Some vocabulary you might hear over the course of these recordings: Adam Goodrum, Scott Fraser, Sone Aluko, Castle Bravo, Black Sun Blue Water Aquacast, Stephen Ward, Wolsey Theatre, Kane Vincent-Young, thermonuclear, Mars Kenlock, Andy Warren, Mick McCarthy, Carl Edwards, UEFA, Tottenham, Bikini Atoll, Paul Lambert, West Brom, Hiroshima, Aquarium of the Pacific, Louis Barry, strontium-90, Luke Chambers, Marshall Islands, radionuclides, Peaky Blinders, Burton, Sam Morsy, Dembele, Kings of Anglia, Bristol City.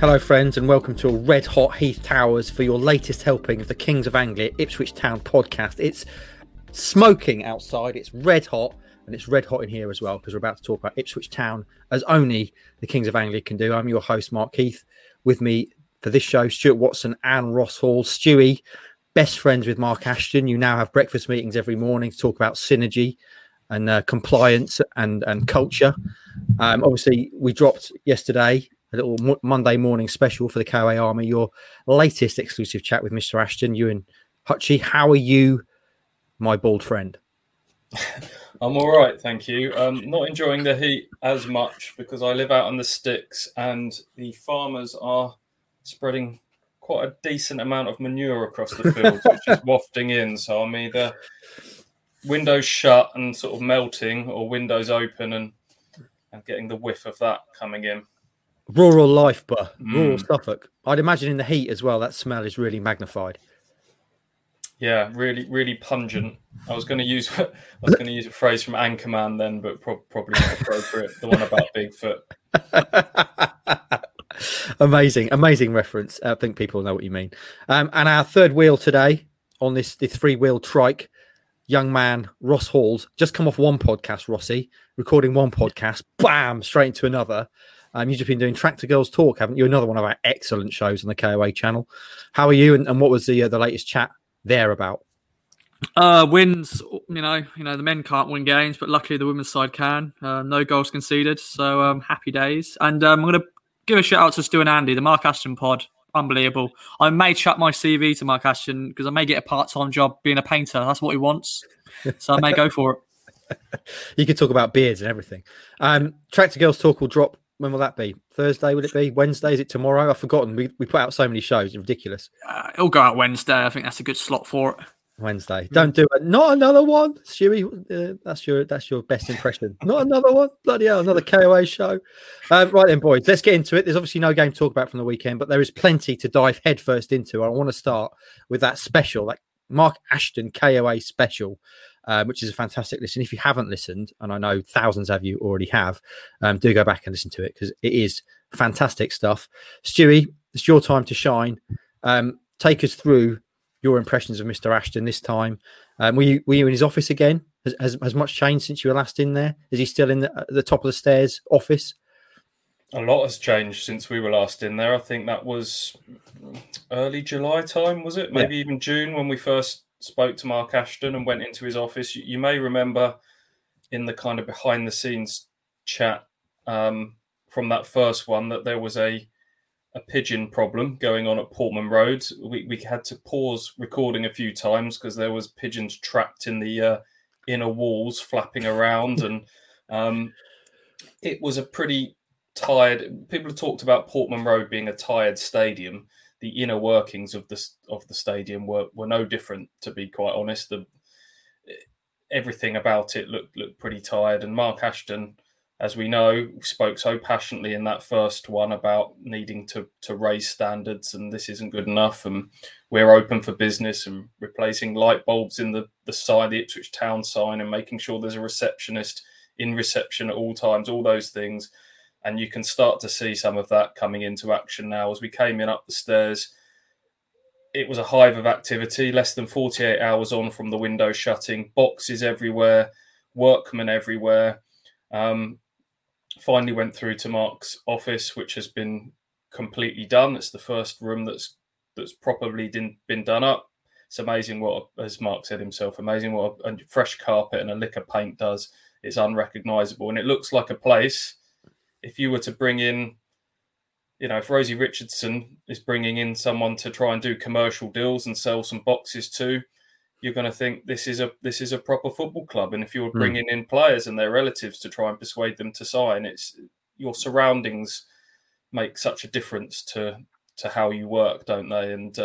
Hello friends and welcome to Red Hot Heath Towers for your latest helping of the Kings of Anglia Ipswich Town podcast. It's smoking outside, it's red hot. And it's red hot in here as well, because we're about to talk about Ipswich Town, as only the Kings of Anglia can do. I'm your host, Mark Heath. With me for this show, Stuart Watson and Ross Hall. Stewie, best friends with Mark Ashton. You now have breakfast meetings every morning to talk about synergy and compliance and culture. Obviously, we dropped yesterday a little Monday morning special for the KOA Army, your latest exclusive chat with Mr. Ashton. You and Hutchie, how are you, my bald friend? I'm all right, thank you. Not enjoying the heat as much because I live out on the sticks and the farmers are spreading quite a decent amount of manure across the fields, which is wafting in. So I'm either windows shut and sort of melting or windows open and getting the whiff of that coming in. Rural life, but rural Suffolk. I'd imagine in the heat as well, that smell is really magnified. Yeah, really, really pungent. I was going to use a phrase from Anchorman then, but probably not appropriate. The one about Bigfoot. Amazing reference. I think people know what you mean. And our third wheel today on this three-wheel trike, young man Ross Hall's just come off one podcast. Rossi recording one podcast, bam, straight into another. You've just been doing Tractor Girls Talk, haven't you? Another one of our excellent shows on the KOA channel. How are you? And what was the latest chat? Thereabout wins, you know the men can't win games, but luckily the women's side can. No goals conceded, so happy days. And I'm going to give a shout out to Stu and Andy, the Mark Ashton pod. Unbelievable. I may chuck my CV to Mark Ashton because I may get a part-time job being a painter. That's what he wants, so I may go for it. You could talk about beards and everything. Tractor Girls Talk will drop. When will that be? Thursday, will it be? Wednesday? Is it tomorrow? I've forgotten. We put out so many shows. It's ridiculous. It'll go out Wednesday. I think that's a good slot for it. Wednesday. Don't do it. Not another one, Stewie. That's your best impression. Not another one. Bloody hell, another KOA show. Right then, boys, let's get into it. There's obviously no game to talk about from the weekend, but there is plenty to dive headfirst into. I want to start with that special, that Mark Ashton KOA special. Which is a fantastic listen. If you haven't listened, and I know thousands of you already have, do go back and listen to it because it is fantastic stuff. Stewie, it's your time to shine. Take us through your impressions of Mr. Ashton this time. Were you in his office again? Has much changed since you were last in there? Is he still in the top of the stairs office? A lot has changed since we were last in there. I think that was early July time, was it? Maybe even June when we first spoke to Mark Ashton and went into his office. You may remember in the kind of behind the scenes chat from that first one that there was a pigeon problem going on at Portman Road. We had to pause recording a few times because there was pigeons trapped in the inner walls flapping around. And it was a pretty tired... People have talked about Portman Road being a tired stadium. The inner workings of the stadium were no different, to be quite honest. Everything about it looked pretty tired. And Mark Ashton, as we know, spoke so passionately in that first one about needing to raise standards and this isn't good enough and we're open for business and replacing light bulbs in the side, the Ipswich Town sign, and making sure there's a receptionist in reception at all times, all those things. And you can start to see some of that coming into action now. As we came in up the stairs, it was a hive of activity, less than 48 hours on from the window shutting, boxes everywhere, workmen everywhere. Finally went through to Mark's office, which has been completely done. It's the first room that's probably been done up. It's amazing what, as Mark said himself, amazing what a fresh carpet and a lick of paint does. It's unrecognisable. And it looks like a place... If you were to bring in, if Rosie Richardson is bringing in someone to try and do commercial deals and sell some boxes to, you're going to think this is a proper football club. And if you're bringing in players and their relatives to try and persuade them to sign, it's your surroundings make such a difference to how you work, don't they? And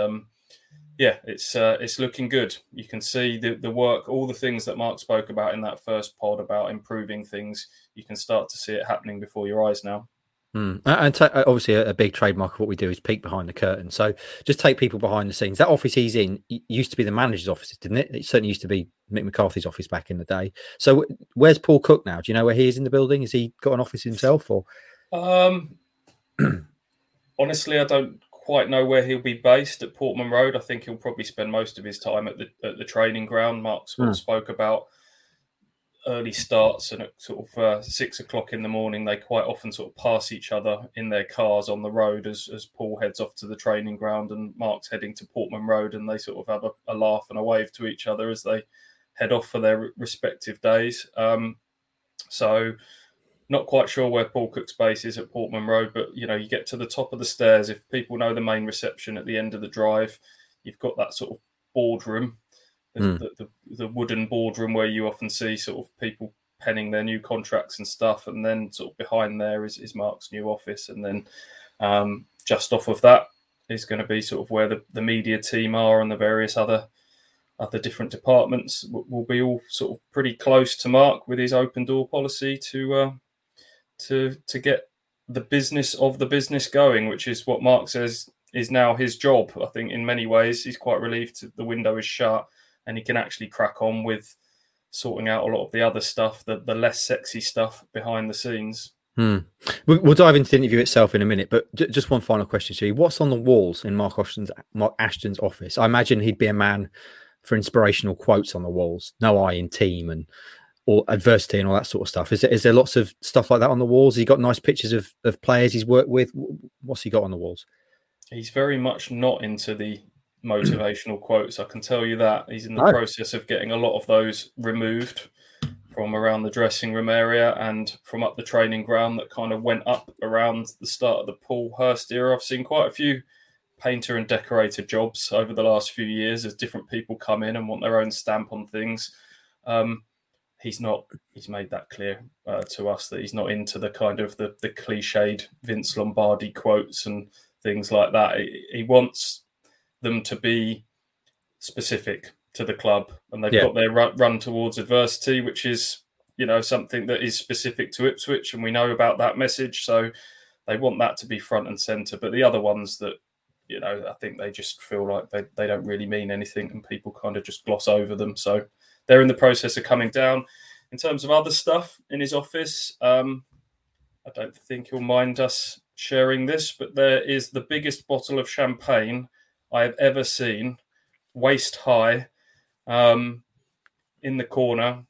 it's looking good. You can see the work, all the things that Mark spoke about in that first pod about improving things. You can start to see it happening before your eyes now. And obviously a big trademark of what we do is peek behind the curtain. So just take people behind the scenes. That office he's in used to be the manager's office, didn't it? It certainly used to be Mick McCarthy's office back in the day. So where's Paul Cook now? Do you know where he is in the building? Has he got an office himself? Or honestly, I don't quite know where he'll be based at Portman Road. I think he'll probably spend most of his time at the training ground. Mark spoke about early starts, and at sort of 6 o'clock in the morning, they quite often sort of pass each other in their cars on the road as Paul heads off to the training ground and Mark's heading to Portman Road, and they sort of have a laugh and a wave to each other as they head off for their respective days. So not quite sure where Paul Cook's base is at Portman Road, but you get to the top of the stairs. If people know the main reception at the end of the drive, you've got that sort of boardroom. The wooden boardroom where you often see sort of people penning their new contracts and stuff, and then sort of behind there is Mark's new office, and then just off of that is going to be sort of where the media team are, and the various other different departments will be all sort of pretty close to Mark with his open door policy to get the business of the business going, which is what Mark says is now his job. I think in many ways he's quite relieved the window is shut, and he can actually crack on with sorting out a lot of the other stuff, the less sexy stuff behind the scenes. We'll dive into the interview itself in a minute, but just one final question to you. What's on the walls in Mark Ashton's office? I imagine he'd be a man for inspirational quotes on the walls. No eye in team and or adversity and all that sort of stuff. Is there lots of stuff like that on the walls? Has he got nice pictures of players he's worked with? What's he got on the walls? He's very much not into the motivational quotes, I can tell you that. He's in the process of getting a lot of those removed from around the dressing room area and from up the training ground that kind of went up around the start of the Paul Hurst era. I've seen quite a few painter and decorator jobs over the last few years as different people come in and want their own stamp on things. He's made that clear to us that he's not into the kind of the cliched Vince Lombardi quotes and things like that. He wants them to be specific to the club, and they've got their run towards adversity, which is something that is specific to Ipswich, and we know about that message, so they want that to be front and centre. But the other ones that I think they just feel like they don't really mean anything, and people kind of just gloss over them, so they're in the process of coming down. In terms of other stuff in his office, I don't think he'll mind us sharing this, but there is the biggest bottle of champagne I have ever seen, waist high, in the corner.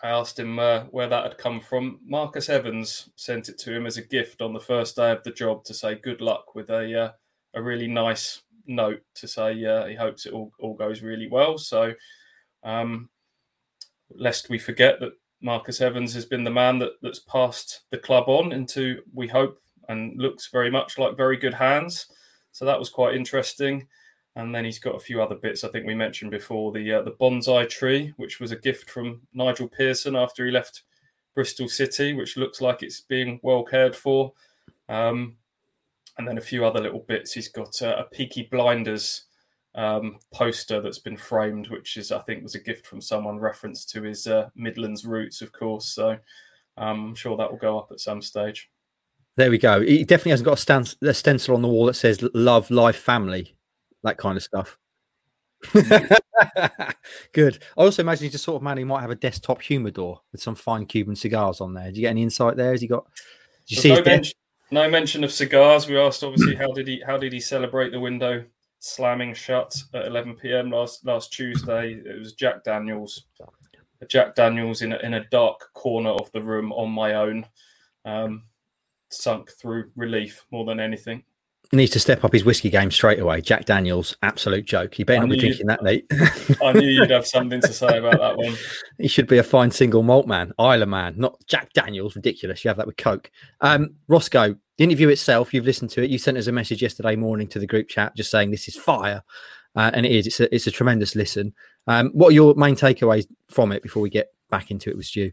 I asked him where that had come from. Marcus Evans sent it to him as a gift on the first day of the job to say good luck, with a really nice note to say he hopes it all goes really well. So lest we forget that Marcus Evans has been the man that's passed the club on into, we hope, and looks very much like very good hands. So that was quite interesting. And then he's got a few other bits. I think we mentioned before the bonsai tree, which was a gift from Nigel Pearson after he left Bristol City, which looks like it's being well cared for. And then a few other little bits. He's got a Peaky Blinders poster that's been framed, which is, I think, was a gift from someone, reference to his Midlands roots, of course. So I'm sure that will go up at some stage. There we go. He definitely hasn't got a stencil on the wall that says love, life, family, that kind of stuff. Good. I also imagine he's the sort of man who might have a desktop humidor with some fine Cuban cigars on there. Do you get any insight there? Has he got? Did you see no mention of cigars. We asked, obviously, how did he celebrate the window slamming shut at 11 p.m. last Tuesday? It was Jack Daniels. Jack Daniels in a dark corner of the room on my own. Sunk through relief more than anything. He needs to step up his whiskey game straight away. Jack Daniels, absolute joke. You better not be drinking that, Nate. I knew you'd have something to say about that one. He should be a fine single malt man, Isla man, not Jack Daniels. Ridiculous. You have that with Coke. Roscoe, the interview itself, you've listened to it. You sent us a message yesterday morning to the group chat just saying this is fire. And it is. It's a tremendous listen. What are your main takeaways from it before we get back into it with Stu?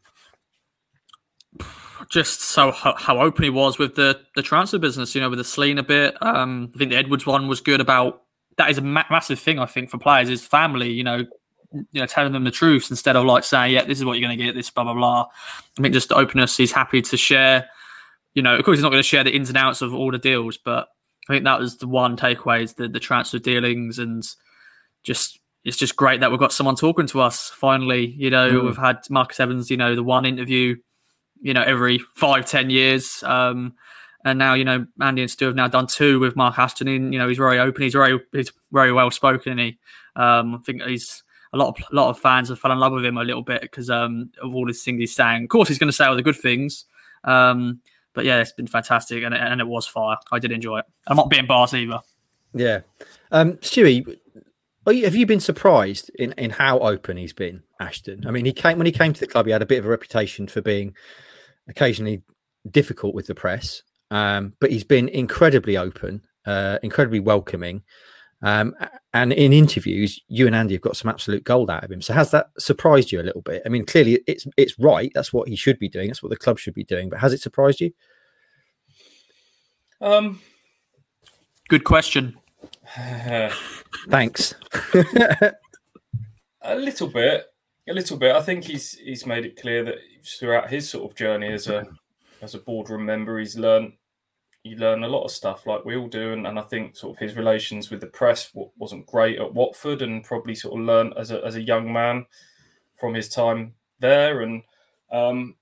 Just so how open he was with the transfer business, you know, with the Celina bit. I think the Edwards one was good about that. Is a massive thing, I think, for players is family, you know, telling them the truth instead of like saying, yeah, this is what you're going to get, this blah, blah, blah. I mean, just the openness. He's happy to share, you know, of course he's not going to share the ins and outs of all the deals, but I think that was the one takeaway is the transfer dealings, and just, it's just great that we've got someone talking to us finally. You know, we've had Marcus Evans, you know, the one interview, you know, every 5-10 years. And now, you know, Andy and Stu have now done two with Mark Ashton. And, you know, he's very open. He's very well spoken. And he, I think he's a lot of fans have fell in love with him a little bit because of all these things he's saying. Of course, he's going to say all the good things. But yeah, it's been fantastic. And it was fire. I did enjoy it. I'm not being biased either. Yeah. Stewie, have you been surprised in how open he's been, Ashton? I mean, when he came to the club, he had a bit of a reputation for being occasionally difficult with the press, but he's been incredibly open, incredibly welcoming, and in interviews, you and Andy have got some absolute gold out of him. So has that surprised you a little bit? I mean, clearly it's right. That's what he should be doing. That's what the club should be doing. But has it surprised you? Good question. Thanks. a little bit. I think he's made it clear that throughout his sort of journey as a boardroom member, you learn a lot of stuff like we all do, and I think sort of his relations with the press wasn't great at Watford, and probably sort of learned as a young man from his time there, and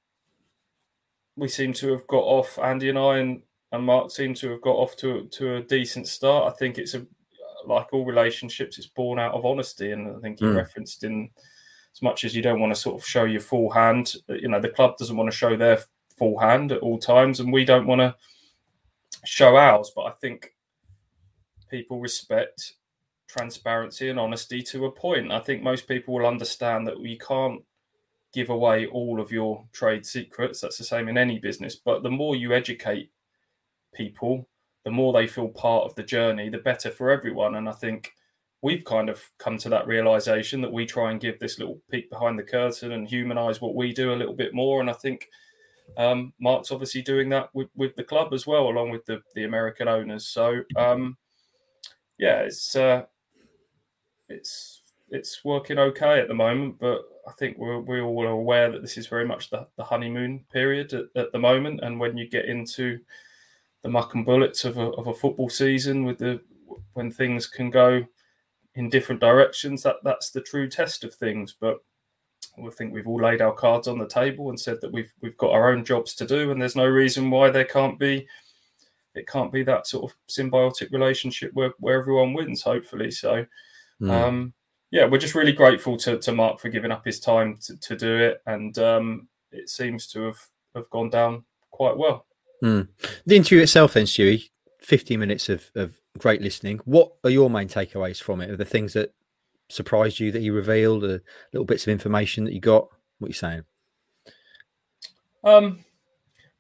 we seem to have got off, Andy and I and Mark seem to have got off to a decent start. I think it's like all relationships, it's born out of honesty. And I think he referenced, in as much as you don't want to sort of show your full hand, you know, the club doesn't want to show their full hand at all times, and we don't want to show ours. But I think people respect transparency and honesty to a point. I think most people will understand that we can't give away all of your trade secrets. That's the same in any business. But the more you educate people, the more they feel part of the journey, the better for everyone. And I think we've kind of come to that realization that we try and give this little peek behind the curtain and humanize what we do a little bit more. And I think Mark's obviously doing that with the club as well, along with the American owners. So yeah, it's working okay at the moment, but I think we're all aware that this is very much the honeymoon period at the moment. And when you get into the muck and bullets of a football season, when things can go in different directions, that's the true test of things. But I think we've all laid our cards on the table and said that we've got our own jobs to do, and there's no reason why it can't be that sort of symbiotic relationship where everyone wins, hopefully. So yeah, we're just really grateful to Mark for giving up his time to do it, and it seems to have gone down quite well. The interview itself then, Stewie, 50 minutes of great listening. What are your main takeaways from it? Are the things that surprised you that he revealed, little bits of information that you got? What are you saying? I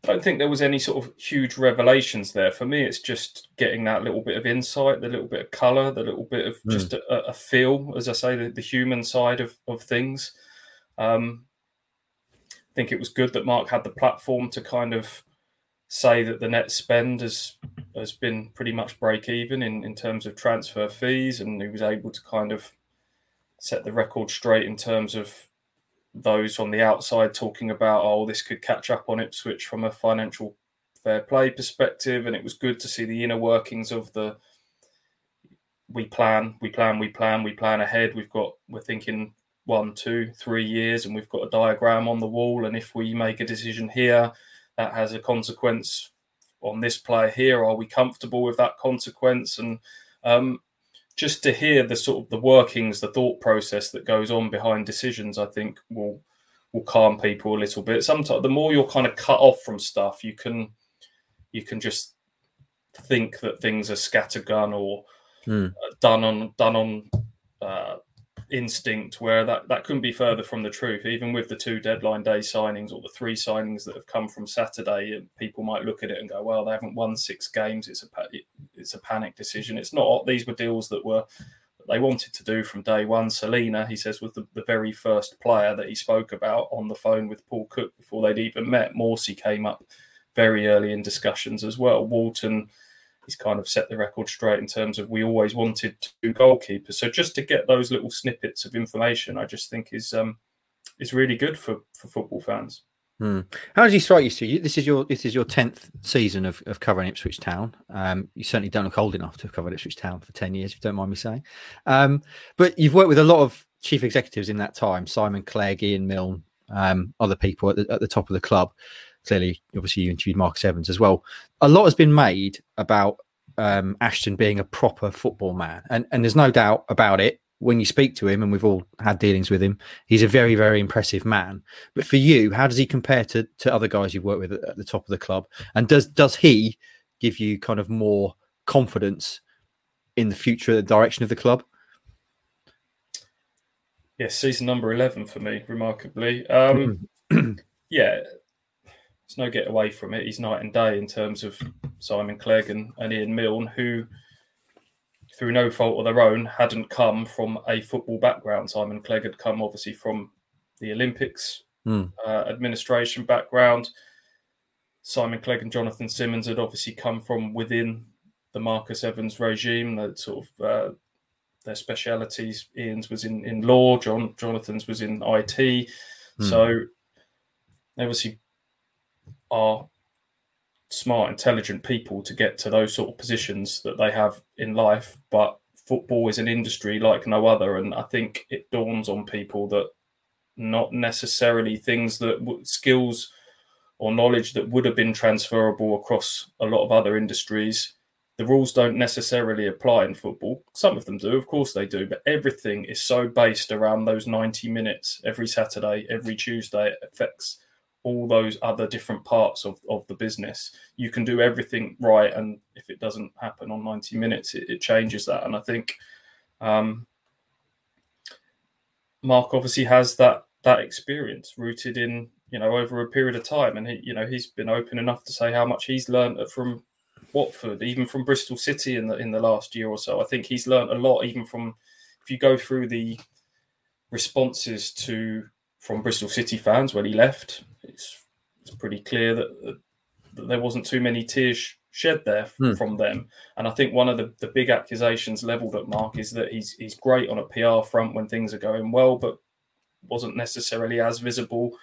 don't think there was any sort of huge revelations there. For me, it's just getting that little bit of insight, the little bit of colour, the little bit of just a feel, as I say, the human side of things. I think it was good that Mark had the platform to kind of say that the net spend has been pretty much break even in terms of transfer fees, and he was able to kind of set the record straight in terms of those on the outside talking about, oh, this could catch up on Ipswich from a financial fair play perspective. And it was good to see the inner workings of the we plan ahead. We're thinking 1, 2, 3 years, and we've got a diagram on the wall, and if we make a decision here, that has a consequence on this player here. Are we comfortable with that consequence? And just to hear the sort of the workings, the thought process that goes on behind decisions, I think will calm people a little bit. Sometimes the more you're kind of cut off from stuff, you can just think that things are scattergun or done on instinct, where that couldn't be further from the truth. Even with the 2 deadline day signings, or the 3 signings that have come from Saturday, people might look at it and go, well, they haven't won 6 games, it's a panic decision. It's not. These were deals that were they wanted to do from day one. Celina, he says, was the very first player that he spoke about on the phone with Paul Cook before they'd even met. Morsy came up very early in discussions as well. Walton, he's kind of set the record straight in terms of we always wanted two goalkeepers. So just to get those little snippets of information, I just think is really good for football fans. Hmm. How does he strike you, Stu? This is your 10th season of covering Ipswich Town. You certainly don't look old enough to have covered Ipswich Town for 10 years, if you don't mind me saying. But you've worked with a lot of chief executives in that time, Simon Clegg, Ian Milne, other people at the top of the club. Clearly, obviously, you interviewed Marcus Evans as well. A lot has been made about Ashton being a proper football man. And there's no doubt about it. When you speak to him, and we've all had dealings with him, he's a very, very impressive man. But for you, how does he compare to other guys you've worked with at the top of the club? And does he give you kind of more confidence in the future, the direction of the club? Yes, season number 11 for me, remarkably. Yeah, it's no get away from it. He's night and day in terms of Simon Clegg and Ian Milne, who, through no fault of their own, hadn't come from a football background. Simon Clegg had come, obviously, from the Olympics administration background. Simon Clegg and Jonathan Simmons had obviously come from within the Marcus Evans regime. That sort of their specialities. Ian's was in law. Jonathan's was in IT. So they obviously are smart, intelligent people to get to those sort of positions that they have in life, but football is an industry like no other, and I think it dawns on people that not necessarily things that skills or knowledge that would have been transferable across a lot of other industries, the rules don't necessarily apply in football. Some of them do, of course they do, but everything is so based around those 90 minutes every Saturday, every Tuesday. It affects all those other different parts of the business. You can do everything right, and if it doesn't happen on 90 minutes, it changes that. And I think Mark obviously has that experience rooted in, over a period of time. And he, he's been open enough to say how much he's learned from Watford, even from Bristol City in the last year or so. I think he's learned a lot, even from, if you go through the responses from Bristol City fans when he left, it's pretty clear that there wasn't too many tears shed there from them. And I think one of the big accusations levelled at Mark is that he's great on a PR front when things are going well, but wasn't necessarily as visible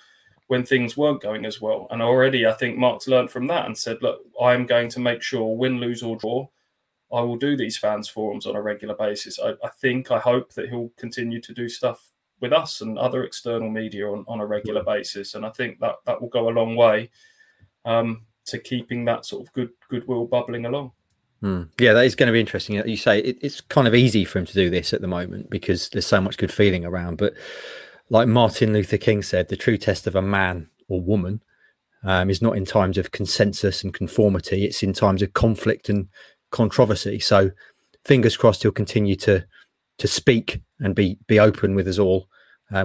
when things weren't going as well. And already I think Mark's learned from that and said, look, I am going to make sure, win, lose or draw, I will do these fans forums on a regular basis. I hope that he'll continue to do stuff with us and other external media on a regular basis. And I think that will go a long way to keeping that sort of goodwill bubbling along. Yeah, that is going to be interesting. You say it's kind of easy for him to do this at the moment because there's so much good feeling around. But like Martin Luther King said, the true test of a man or woman is not in times of consensus and conformity. It's in times of conflict and controversy. So fingers crossed he'll continue to speak and be open with us all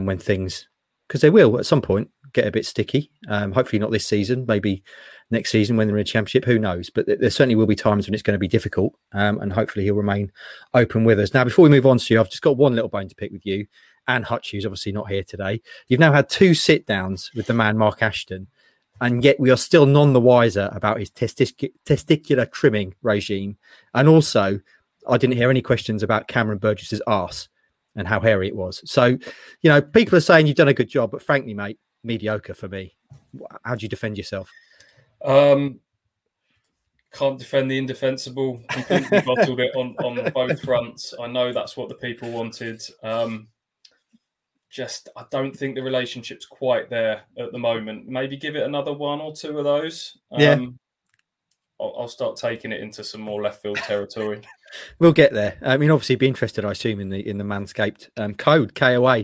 when things, because they will at some point get a bit sticky. Hopefully not this season, maybe next season when they're in a championship, who knows? But there certainly will be times when it's going to be difficult, and hopefully he'll remain open with us. Now, before we move on, Stu, I've just got one little bone to pick with you and Hutch, who's obviously not here today. You've now had two sit-downs with the man Mark Ashton, and yet we are still none the wiser about his testicular trimming regime. And also, I didn't hear any questions about Cameron Burgess's arse and how hairy it was. So, people are saying you've done a good job, but frankly, mate, mediocre for me. How do you defend yourself? Can't defend the indefensible. Completely bottled it on both fronts. I know that's what the people wanted. I don't think the relationship's quite there at the moment. Maybe give it another one or two of those. Yeah. I'll start taking it into some more left field territory. We'll get there. I mean, obviously, be interested, I assume, in the Manscaped code, KOA,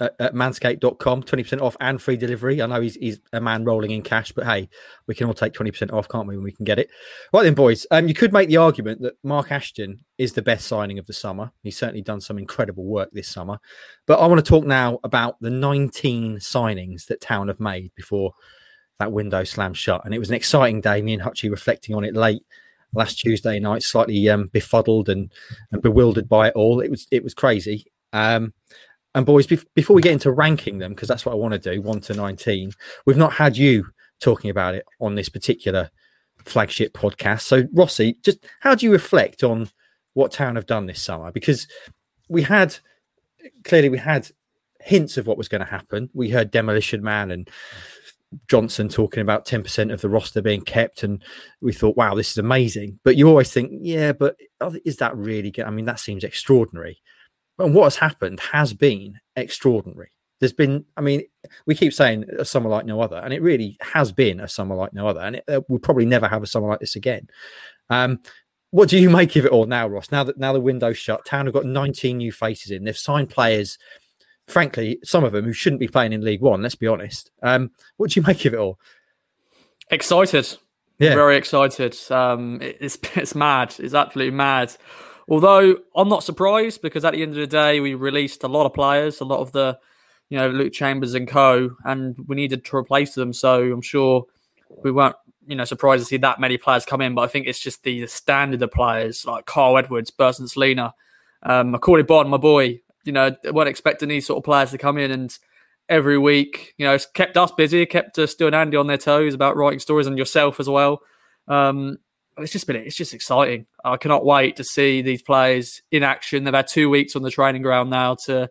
at manscaped.com, 20% off and free delivery. I know he's a man rolling in cash, but hey, we can all take 20% off, can't we, when we can get it? Right then, boys, you could make the argument that Mark Ashton is the best signing of the summer. He's certainly done some incredible work this summer. But I want to talk now about the 19 signings that Town have made before that window slammed shut. And it was an exciting day, me and Hutchie reflecting on it late last Tuesday night, slightly befuddled and bewildered by it all. It was crazy. And boys, before we get into ranking them, because that's what I want to do, 1 to 19, we've not had you talking about it on this particular flagship podcast. So Rossy, just how do you reflect on what Town have done this summer? Because we had hints of what was going to happen. We heard Demolition Man and Johnson talking about 10% of the roster being kept, and we thought, wow, this is amazing. But you always think, yeah, but is that really good? I mean, that seems extraordinary. And what has happened has been extraordinary. There's been, I mean, we keep saying a summer like no other, and it really has been a summer like no other, and we'll probably never have a summer like this again. What do you make of it all now, Ross? Now the window's shut, Town have got 19 new faces in. They've signed players, frankly, some of them who shouldn't be playing in League One, let's be honest. What do you make of it all? Excited. Yeah. Very excited. It's mad. It's absolutely mad. Although I'm not surprised, because at the end of the day, we released a lot of players, a lot of the, you know, Luke Chambers and co, and we needed to replace them. So I'm sure we weren't, you know, surprised to see that many players come in. But I think it's just the standard of players like Carl Edwards, Bersant Celina, Macauley Bonne, my boy. You know, weren't expecting these sort of players to come in, and every week, you know, it's kept us busy, kept Stu and Andy on their toes about writing stories, and yourself as well. It's just exciting. I cannot wait to see these players in action. They've had 2 weeks on the training ground now to,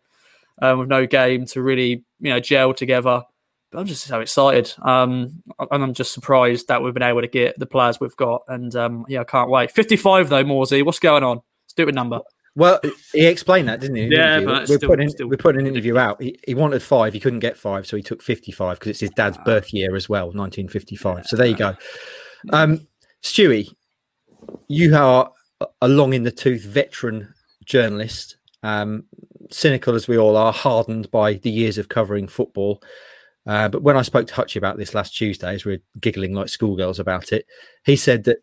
with no game, to really, you know, gel together. But I'm just so excited. And I'm just surprised that we've been able to get the players we've got. And I can't wait. 55 though, Morsy. What's going on? Stupid number. Well, he explained that, didn't he? Yeah, but we put an interview out. He wanted 5. He couldn't get 5. So he took 55 because it's his dad's birth year as well, 1955. Yeah. So there you go. Stewie, you are a long in the tooth veteran journalist, cynical as we all are, hardened by the years of covering football. But when I spoke to Hutchie about this last Tuesday, as we were giggling like schoolgirls about it, he said that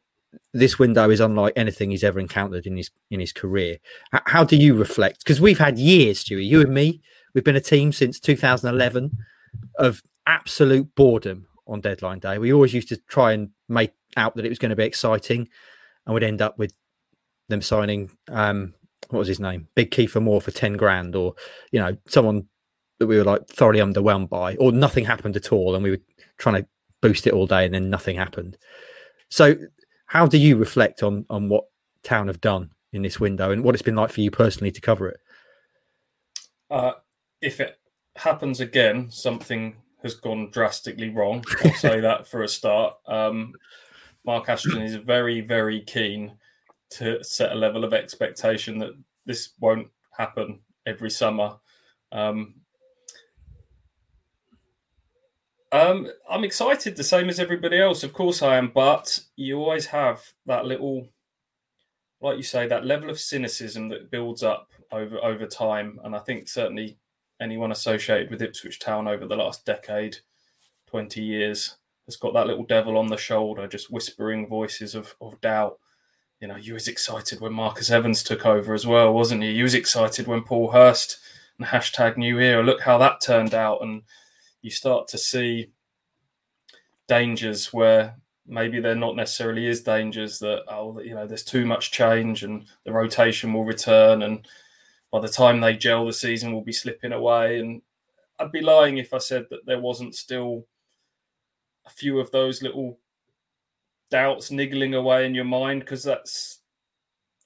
this window is unlike anything he's ever encountered in his career. How do you reflect? Because we've had years, Stewie, you and me, we've been a team since 2011 of absolute boredom on deadline day. We always used to try and make out that it was going to be exciting, and would end up with them signing, what was his name? Big Kiefer Moore for 10 grand, or, you know, someone that we were like thoroughly underwhelmed by, or nothing happened at all. And we were trying to boost it all day and then nothing happened. So how do you reflect on what Town have done in this window and what it's been like for you personally to cover it? If it happens again, something has gone drastically wrong. I'll say that for a start. Mark Ashton is very, very keen to set a level of expectation that this won't happen every summer. I'm excited, the same as everybody else. Of course I am, but you always have that little, like you say, that level of cynicism that builds up over time. And I think certainly anyone associated with Ipswich Town over the last decade, 20 years, has got that little devil on the shoulder, just whispering voices of doubt. You know, you was excited when Marcus Evans took over as well, wasn't you? You was excited when Paul Hurst and hashtag New Era, look how that turned out. And you start to see dangers where maybe there not necessarily is dangers, that, oh, you know, there's too much change and the rotation will return, and by the time they gel, the season will be slipping away. And I'd be lying if I said that there wasn't still a few of those little doubts niggling away in your mind, because that's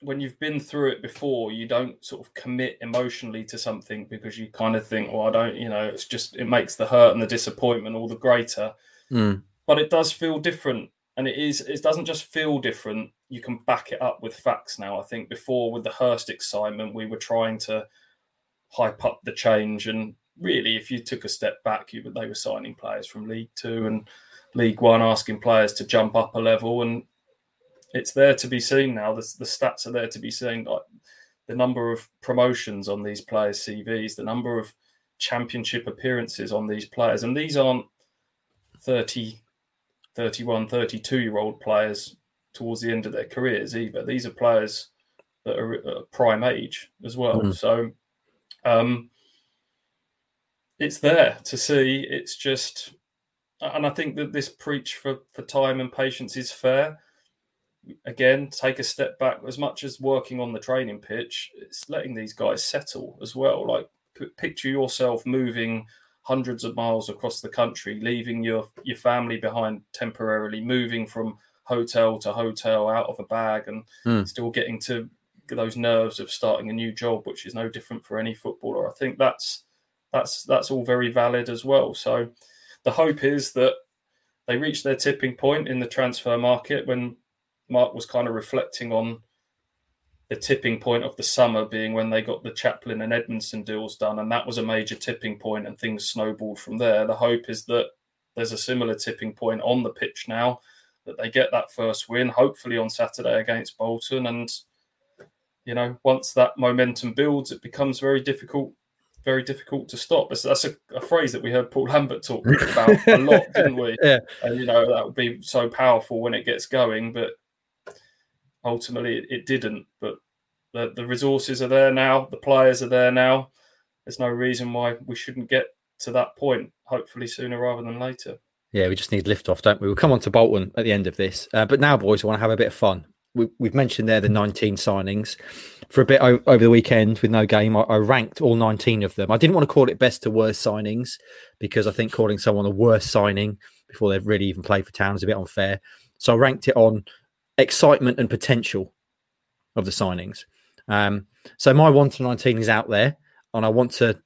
when you've been through it before, you don't sort of commit emotionally to something because you kind of think, well, I don't, you know, it's just, it makes the hurt and the disappointment all the greater. Mm. But it does feel different. And it doesn't just feel different. You can back it up with facts now. I think before, with the Hurst excitement, we were trying to hype up the change. And really, if you took a step back, they were signing players from League Two and League One, asking players to jump up a level. And it's there to be seen now. The stats are there to be seen. Like the number of promotions on these players' CVs, the number of championship appearances on these players. And these aren't 30, 31, 32-year-old players towards the end of their careers either. These are players that are prime age as well. Mm. So it's there to see. It's just... And I think that this preach for time and patience is fair. again, take a step back. As much as working on the training pitch, it's letting these guys settle as well. Like, picture yourself moving hundreds of miles across the country, leaving your family behind temporarily, moving from hotel to hotel out of a bag, and still getting to those nerves of starting a new job, which is no different for any footballer. I think that's all very valid as well. So the hope is that they reach their tipping point in the transfer market. When Mark was kind of reflecting on the tipping point of the summer being when they got the Chaplin and Edmundson deals done, and that was a major tipping point, and things snowballed from there. The hope is that there's a similar tipping point on the pitch now, that they get that first win, hopefully on Saturday against Bolton. And, you know, once that momentum builds, it becomes very difficult to stop. That's a phrase that we heard Paul Lambert talk about a lot, didn't we? Yeah. And, you know, that would be so powerful when it gets going, but ultimately it didn't. But the resources are there now, the players are there now. There's no reason why we shouldn't get to that point, hopefully sooner rather than later. Yeah, we just need liftoff, don't we? We'll come on to Bolton at the end of this. But now, boys, I want to have a bit of fun. We've mentioned there the 19 signings. For a bit over the weekend with no game, I ranked all 19 of them. I didn't want to call it best to worst signings, because I think calling someone a worst signing before they've really even played for Town is a bit unfair. So I ranked it on excitement and potential of the signings. So my 1 to 19 is out there, and I want to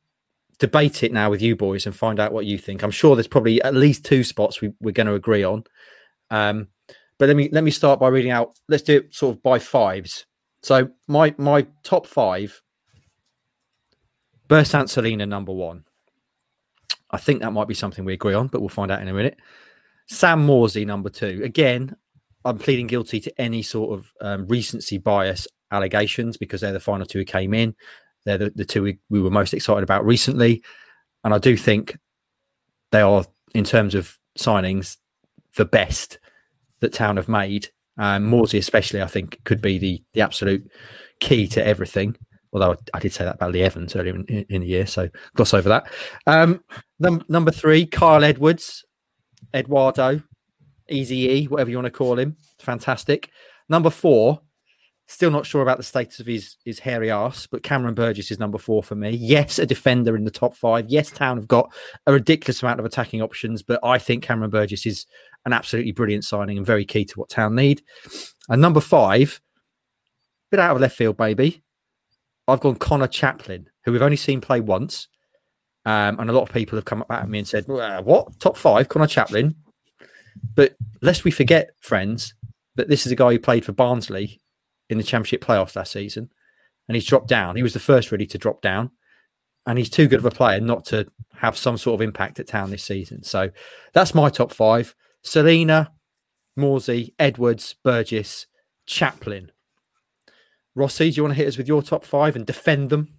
debate it now with you boys and find out what you think. I'm sure there's probably at least two spots we're going to agree on. But let me start by reading out. Let's do it sort of by fives. So my top five: Bersant Celina, number one. I think that might be something we agree on, but we'll find out in a minute. Sam Morsy, number two. Again, I'm pleading guilty to any sort of recency bias allegations, because they're the final two who came in. They're the two we were most excited about recently. And I do think they are, in terms of signings, the best that Town have made. Morsy especially, I think, could be the absolute key to everything. Although I did say that about Lee Evans earlier in the year, so gloss over that. Number three, Kyle Edwards. Eduardo. Easy E, whatever you want to call him. Fantastic. Number four, still not sure about the status of his hairy arse, but Cameron Burgess is number four for me. Yes, a defender in the top five. Yes, Town have got a ridiculous amount of attacking options, but I think Cameron Burgess is an absolutely brilliant signing and very key to what Town need. And number five, a bit out of left field, baby. I've gone Connor Chaplin, who we've only seen play once. And a lot of people have come up at me and said, what? Top five, Connor Chaplin? But lest we forget, friends, that this is a guy who played for Barnsley in the Championship playoffs last season, and he's dropped down. He was the first really to drop down, and he's too good of a player not to have some sort of impact at Town this season. So that's my top five: Celina, Morsy, Edwards, Burgess, Chaplin. Rossi, do you want to hit us with your top five and defend them?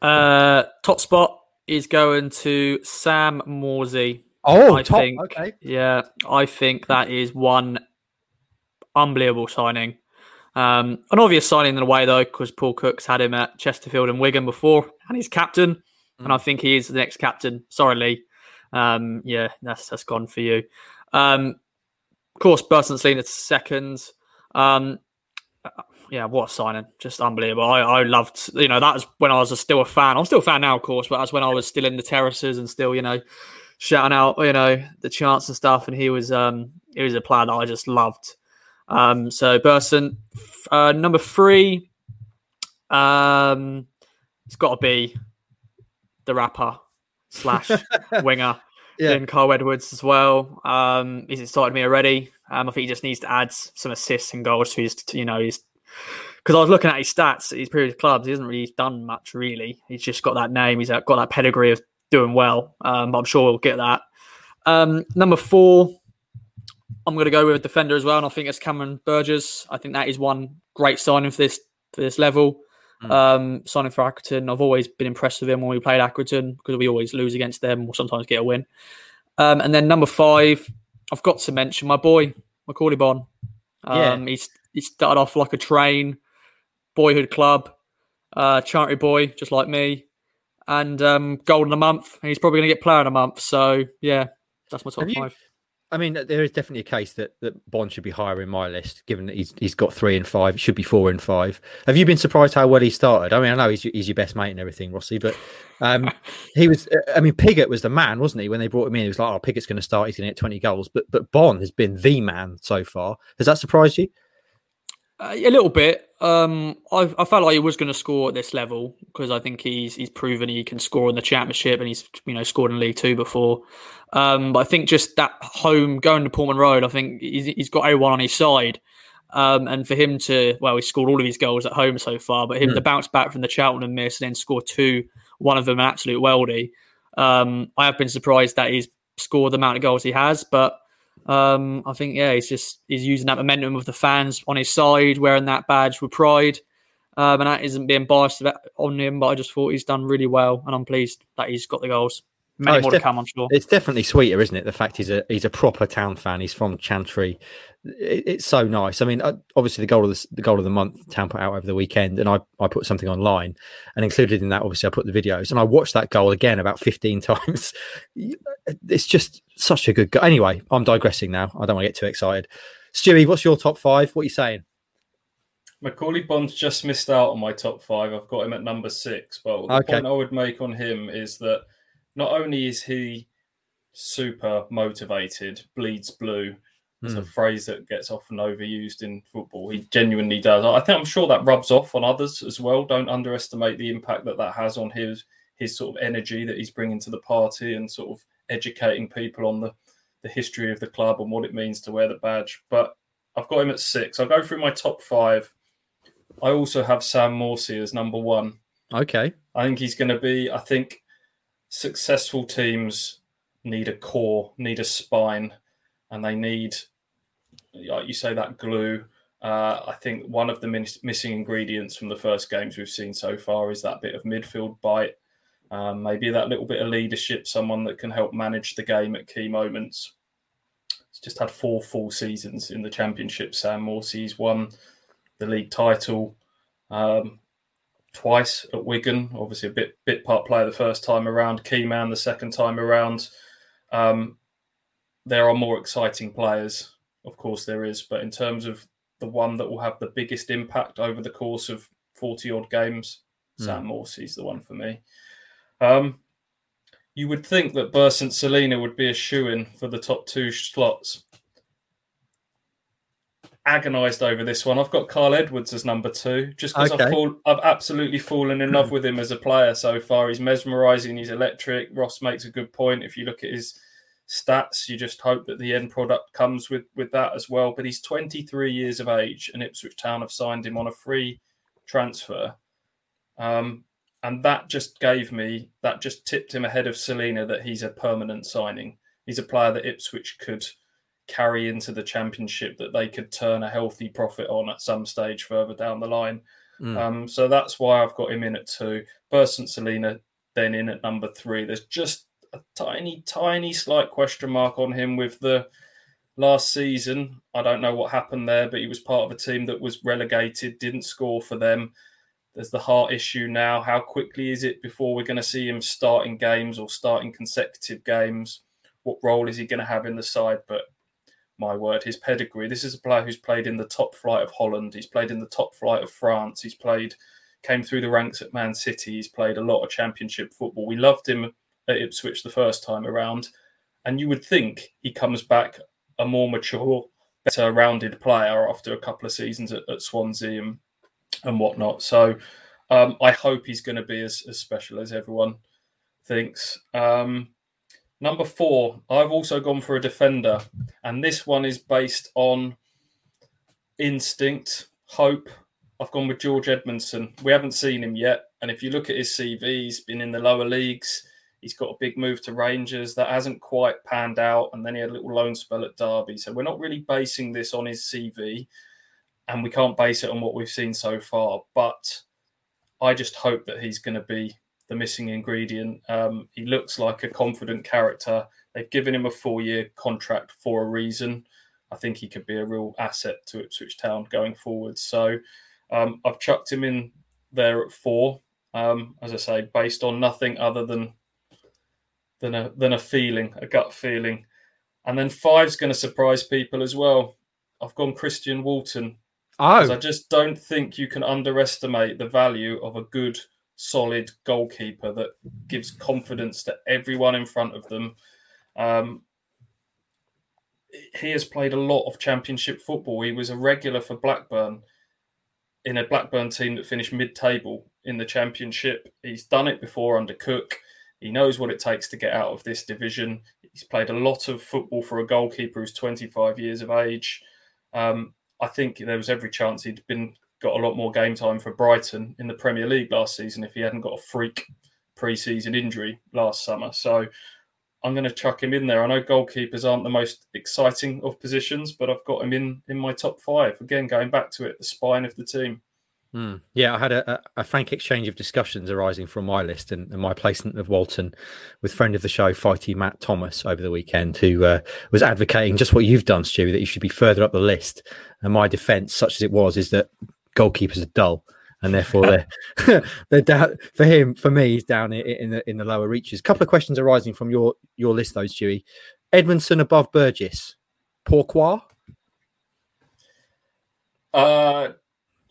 Top spot is going to Sam Morsy. Oh, okay. Yeah, I think that is one unbelievable signing. An obvious signing in a way, though, because Paul Cook's had him at Chesterfield and Wigan before, and he's captain, and I think he is the next captain. Sorry, Lee. Yeah, that's gone for you. Of course, Bersant Celina second. Yeah, what a signing. Just unbelievable. I loved, you know, that was when I was still a fan. I'm still a fan now, of course, but that's when I was still in the terraces and still, you know, shouting out, you know, the chants and stuff. And he was a player that I just loved. So Bersant, number three, it's got to be the rapper / winger. Yeah. And Carl Edwards as well. He's excited me already. I think he just needs to add some assists and goals to his, you know, his, because I was looking at his stats at his previous clubs. He hasn't really done much, really. He's just got that name. He's got that pedigree of doing well. But I'm sure we'll get that. Number four, I'm going to go with a defender as well, and I think it's Cameron Burgess. I think that is one great signing for this level. Signing for Accrington, I've always been impressed with him when we played Accrington, because we always lose against them or sometimes get a win. And then number five, I've got to mention my boy Macauley Bonne. Yeah. He started off like a train, boyhood club, charity boy, just like me. And goal in a month, and he's probably going to get player in a month. So yeah, that's my top five. I mean, there is definitely a case that Bonne should be higher in my list, given that he's got 3 and 5. It should be 4 and 5. Have you been surprised how well he started? I mean, I know he's your best mate and everything, Rossi, but he was. I mean, Pigott was the man, wasn't he? When they brought him in, he was like, "Oh, Pigott's going to start. He's going to get 20 goals." But Bonne has been the man so far. Has that surprised you? A little bit. I felt like he was going to score at this level because I think he's proven he can score in the Championship and he's scored in League Two before. But I think just that home going to Portman Road, I think he's got everyone on his side. And for him to, well, he scored all of his goals at home so far, but him to bounce back from the Cheltenham miss and then score two, one of them an absolute weldy. I have been surprised that he's scored the amount of goals he has, but. I think, yeah, he's using that momentum of the fans on his side, wearing that badge with pride. And that isn't being biased on him, but I just thought he's done really well and I'm pleased that he's got the goals. Many more to come, I'm sure. It's definitely sweeter, isn't it? The fact he's a proper town fan. He's from Chantry. It's so nice. I mean, obviously the goal of the month Town put out over the weekend, and I put something online, and included in that, obviously, I put the videos, and I watched that goal again about 15 times. It's just such a good goal. Anyway, I'm digressing now. I don't want to get too excited. Stewie, what's your top five? What are you saying? Macauley Bonne's just missed out on my top five. I've got him at number 6. But the point I would make on him is that not only is he super motivated, bleeds blue. It's a phrase that gets often overused in football. He genuinely does. I'm sure that rubs off on others as well. Don't underestimate the impact that has on his sort of energy that he's bringing to the party and sort of educating people on the history of the club and what it means to wear the badge. But I've got him at 6. I'll go through my top 5. I also have Sam Morsy as number 1. Okay. I think he's going to be... I think successful teams need a core, need a spine, and they need, like you say, that glue. I think one of the missing ingredients from the first games we've seen so far is that bit of midfield bite, maybe that little bit of leadership, someone that can help manage the game at key moments. He's just had 4 full seasons in the Championship, Sam Morsy. He's won the league title twice at Wigan, obviously a bit part player the first time around, key man the second time around. There are more exciting players, of course there is, but in terms of the one that will have the biggest impact over the course of 40-odd games, Sam Morsey's the one for me. You would think that Bersant Celina would be a shoo-in for the top 2 slots. Agonised over this one. I've got Carl Edwards as number 2, just because I've absolutely fallen in love with him as a player so far. He's mesmerising, he's electric. Ross makes a good point. If you look at his stats, you just hope that the end product comes with that as well. But he's 23 years of age and Ipswich Town have signed him on a free transfer. And that just tipped him ahead of Celina that he's a permanent signing. He's a player that Ipswich could carry into the Championship, that they could turn a healthy profit on at some stage further down the line. So that's why I've got him in at 2. Bersant Celina then in at number 3. There's just a tiny slight question mark on him with the last season. I don't know what happened there, but he was part of a team that was relegated, didn't score for them. There's the heart issue now. How quickly is it before we're going to see him starting games or starting consecutive games? What role is he going to have in the side? But my word, his pedigree. This is a player who's played in the top flight of Holland. He's played in the top flight of France. He's came through the ranks at Man City. He's played a lot of Championship football. We loved him at Ipswich the first time around. And you would think he comes back a more mature, better rounded player after a couple of seasons at Swansea and whatnot. So I hope he's going to be as special as everyone thinks. Number 4, I've also gone for a defender. And this one is based on instinct, hope. I've gone with George Edmundson. We haven't seen him yet. And if you look at his CV, he's been in the lower leagues. He's got a big move to Rangers. That hasn't quite panned out. And then he had a little loan spell at Derby. So we're not really basing this on his CV. And we can't base it on what we've seen so far. But I just hope that he's going to be the missing ingredient. He looks like a confident character. They've given him a 4-year contract for a reason. I think he could be a real asset to Ipswich Town going forward. So I've chucked him in there at 4. As I say, based on nothing other than a feeling, a gut feeling. And then five's going to surprise people as well. I've gone Christian Walton. Oh. I just don't think you can underestimate the value of a good, solid goalkeeper that gives confidence to everyone in front of them. He has played a lot of Championship football. He was a regular for Blackburn in a Blackburn team that finished mid-table in the Championship. He's done it before under Cook. He knows what it takes to get out of this division. He's played a lot of football for a goalkeeper who's 25 years of age. I think there was every chance he'd got a lot more game time for Brighton in the Premier League last season if he hadn't got a freak pre-season injury last summer. So I'm going to chuck him in there. I know goalkeepers aren't the most exciting of positions, but I've got him in my top five. Again, going back to it, the spine of the team. Mm. Yeah, I had a frank exchange of discussions arising from my list and my placement of Walton with friend of the show, Fighty Matt Thomas, over the weekend, who was advocating just what you've done, Stu, that you should be further up the list. And my defence, such as it was, is that goalkeepers are dull, and therefore they're down for him. For me, he's down in the lower reaches. A couple of questions arising from your list, though, Stewie. Edmundson above Burgess. Pourquoi?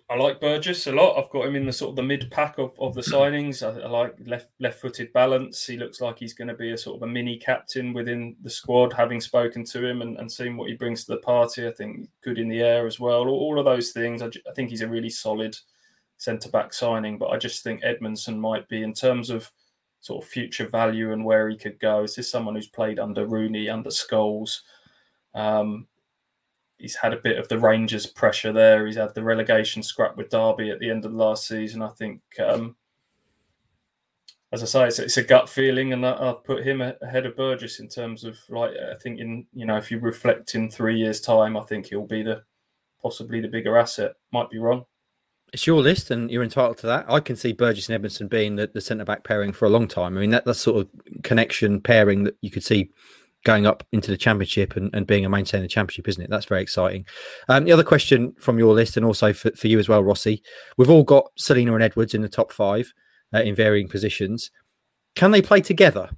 I like Burgess a lot. I've got him in the sort of the mid-pack of the signings. I like left-footed balance. He looks like he's going to be a sort of a mini-captain within the squad, having spoken to him and seen what he brings to the party. I think good in the air as well. All of those things. I think he's a really solid centre-back signing, but I just think Edmundson might be, in terms of sort of future value and where he could go. Is this someone who's played under Rooney, under Scholes? He's had a bit of the Rangers pressure there. He's had the relegation scrap with Derby at the end of the last season. I think, as I say, it's a gut feeling, and I'll put him ahead of Burgess in terms of, like, I think if you reflect in 3 years' time, I think he'll be possibly the bigger asset. Might be wrong. It's your list and you're entitled to that. I can see Burgess and Edmundson being the centre-back pairing for a long time. I mean, that sort of connection pairing that you could see going up into the Championship and being a maintainer in the Championship, isn't it? That's very exciting. The other question from your list, and also for you as well, Rossi, we've all got Celina and Edwards in the top five in varying positions. Can they play together?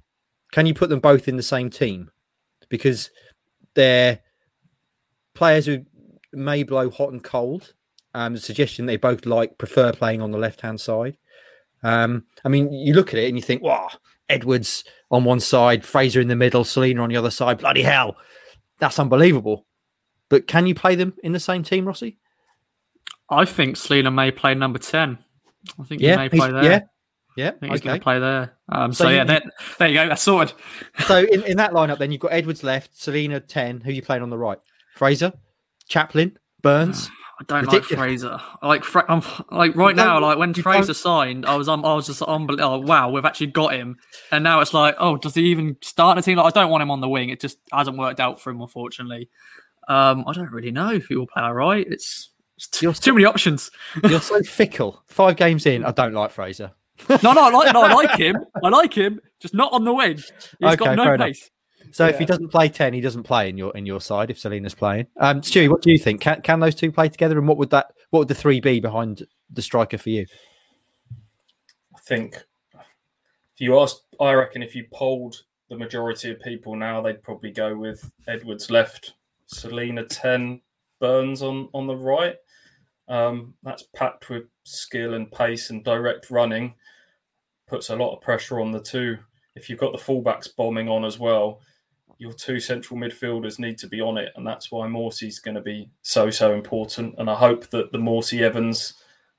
Can you put them both in the same team? Because they're players who may blow hot and cold. The suggestion they both prefer playing on the left-hand side. I mean, you look at it and you think, wow, Edwards on one side, Fraser in the middle, Celina on the other side. Bloody hell, that's unbelievable. But can you play them in the same team, Rossi? I think Celina may play number 10. I think he may play there. Yeah, I think he's going to play there. There you go, that's sorted. So in that lineup, then you've got Edwards left, Celina 10. Who are you playing on the right? Fraser, Chaplin, Burns. I don't ridiculous. Like Fraser. When Fraser signed, I was just unbelievable. Oh, wow, we've actually got him, and now it's like, oh, does he even start the team? Like, I don't want him on the wing. It just hasn't worked out for him, unfortunately. I don't really know if he will play all right. It's too many options. You're so fickle. 5 games in, I don't like Fraser. I like him. I like him, just not on the wing. He's got no place. Enough. So if he doesn't play 10, he doesn't play in your side. If Celina's playing, Stewie, what do you think? Can those two play together? And what would the three be behind the striker for you? I think I reckon if you polled the majority of people now, they'd probably go with Edwards left, Celina 10, Burns on the right. That's packed with skill and pace and direct running. Puts a lot of pressure on the two. If you've got the fullbacks bombing on as well, your two central midfielders need to be on it, and that's why Morsy's going to be so important. And I hope that the Morsy-Evans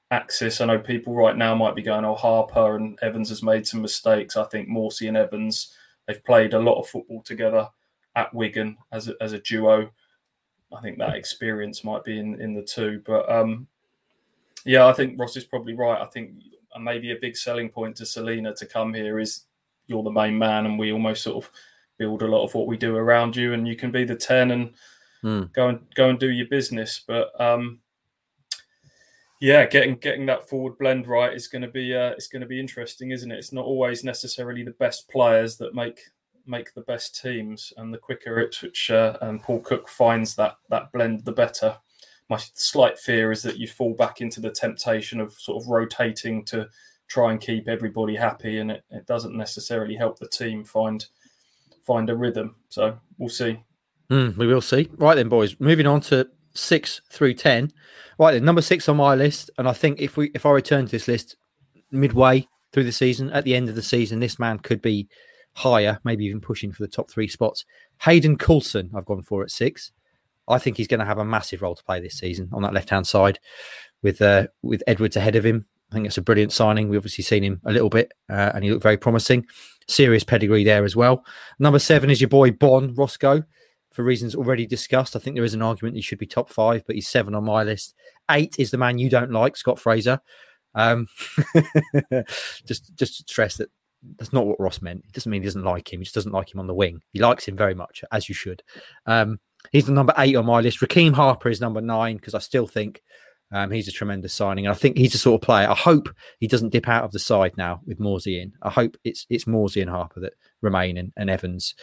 axis, I know people right now might be going, oh, Harper and Evans has made some mistakes. I think Morsy and Evans, they've played a lot of football together at Wigan as a duo. I think that experience might be in the two. But, I think Ross is probably right. I think maybe a big selling point to Celina to come here is you're the main man, and we almost sort of build a lot of what we do around you, and you can be the 10 and go and do your business. But getting that forward blend right is going to be interesting, isn't it? It's not always necessarily the best players that make the best teams, and the quicker Ipswich and Paul Cook finds that blend, the better. My slight fear is that you fall back into the temptation of sort of rotating to try and keep everybody happy, and it doesn't necessarily help the team find a rhythm. So we'll see. We will see. Right then, boys, moving on to 6 through 10. Right then, number 6 on my list, and I think if I return to this list midway through the season, at the end of the season, this man could be higher, maybe even pushing for the top 3 spots. Hayden Coulson, I've gone for at 6. I think he's going to have a massive role to play this season on that left-hand side with Edwards ahead of him. I think it's a brilliant signing. We've obviously seen him a little bit and he looked very promising. Serious pedigree there as well. Number 7 is your boy Bonne, Roscoe. For reasons already discussed, I think there is an argument he should be top 5, but he's 7 on my list. 8 is the man you don't like, Scott Fraser. Just to stress that that's not what Ross meant. It doesn't mean he doesn't like him. He just doesn't like him on the wing. He likes him very much, as you should. He's the number 8 on my list. Raheem Harper is number 9 because I still think he's a tremendous signing. And I think he's the sort of player. I hope he doesn't dip out of the side now with Morsy in. I hope it's Morsy and Harper that remain, and Evans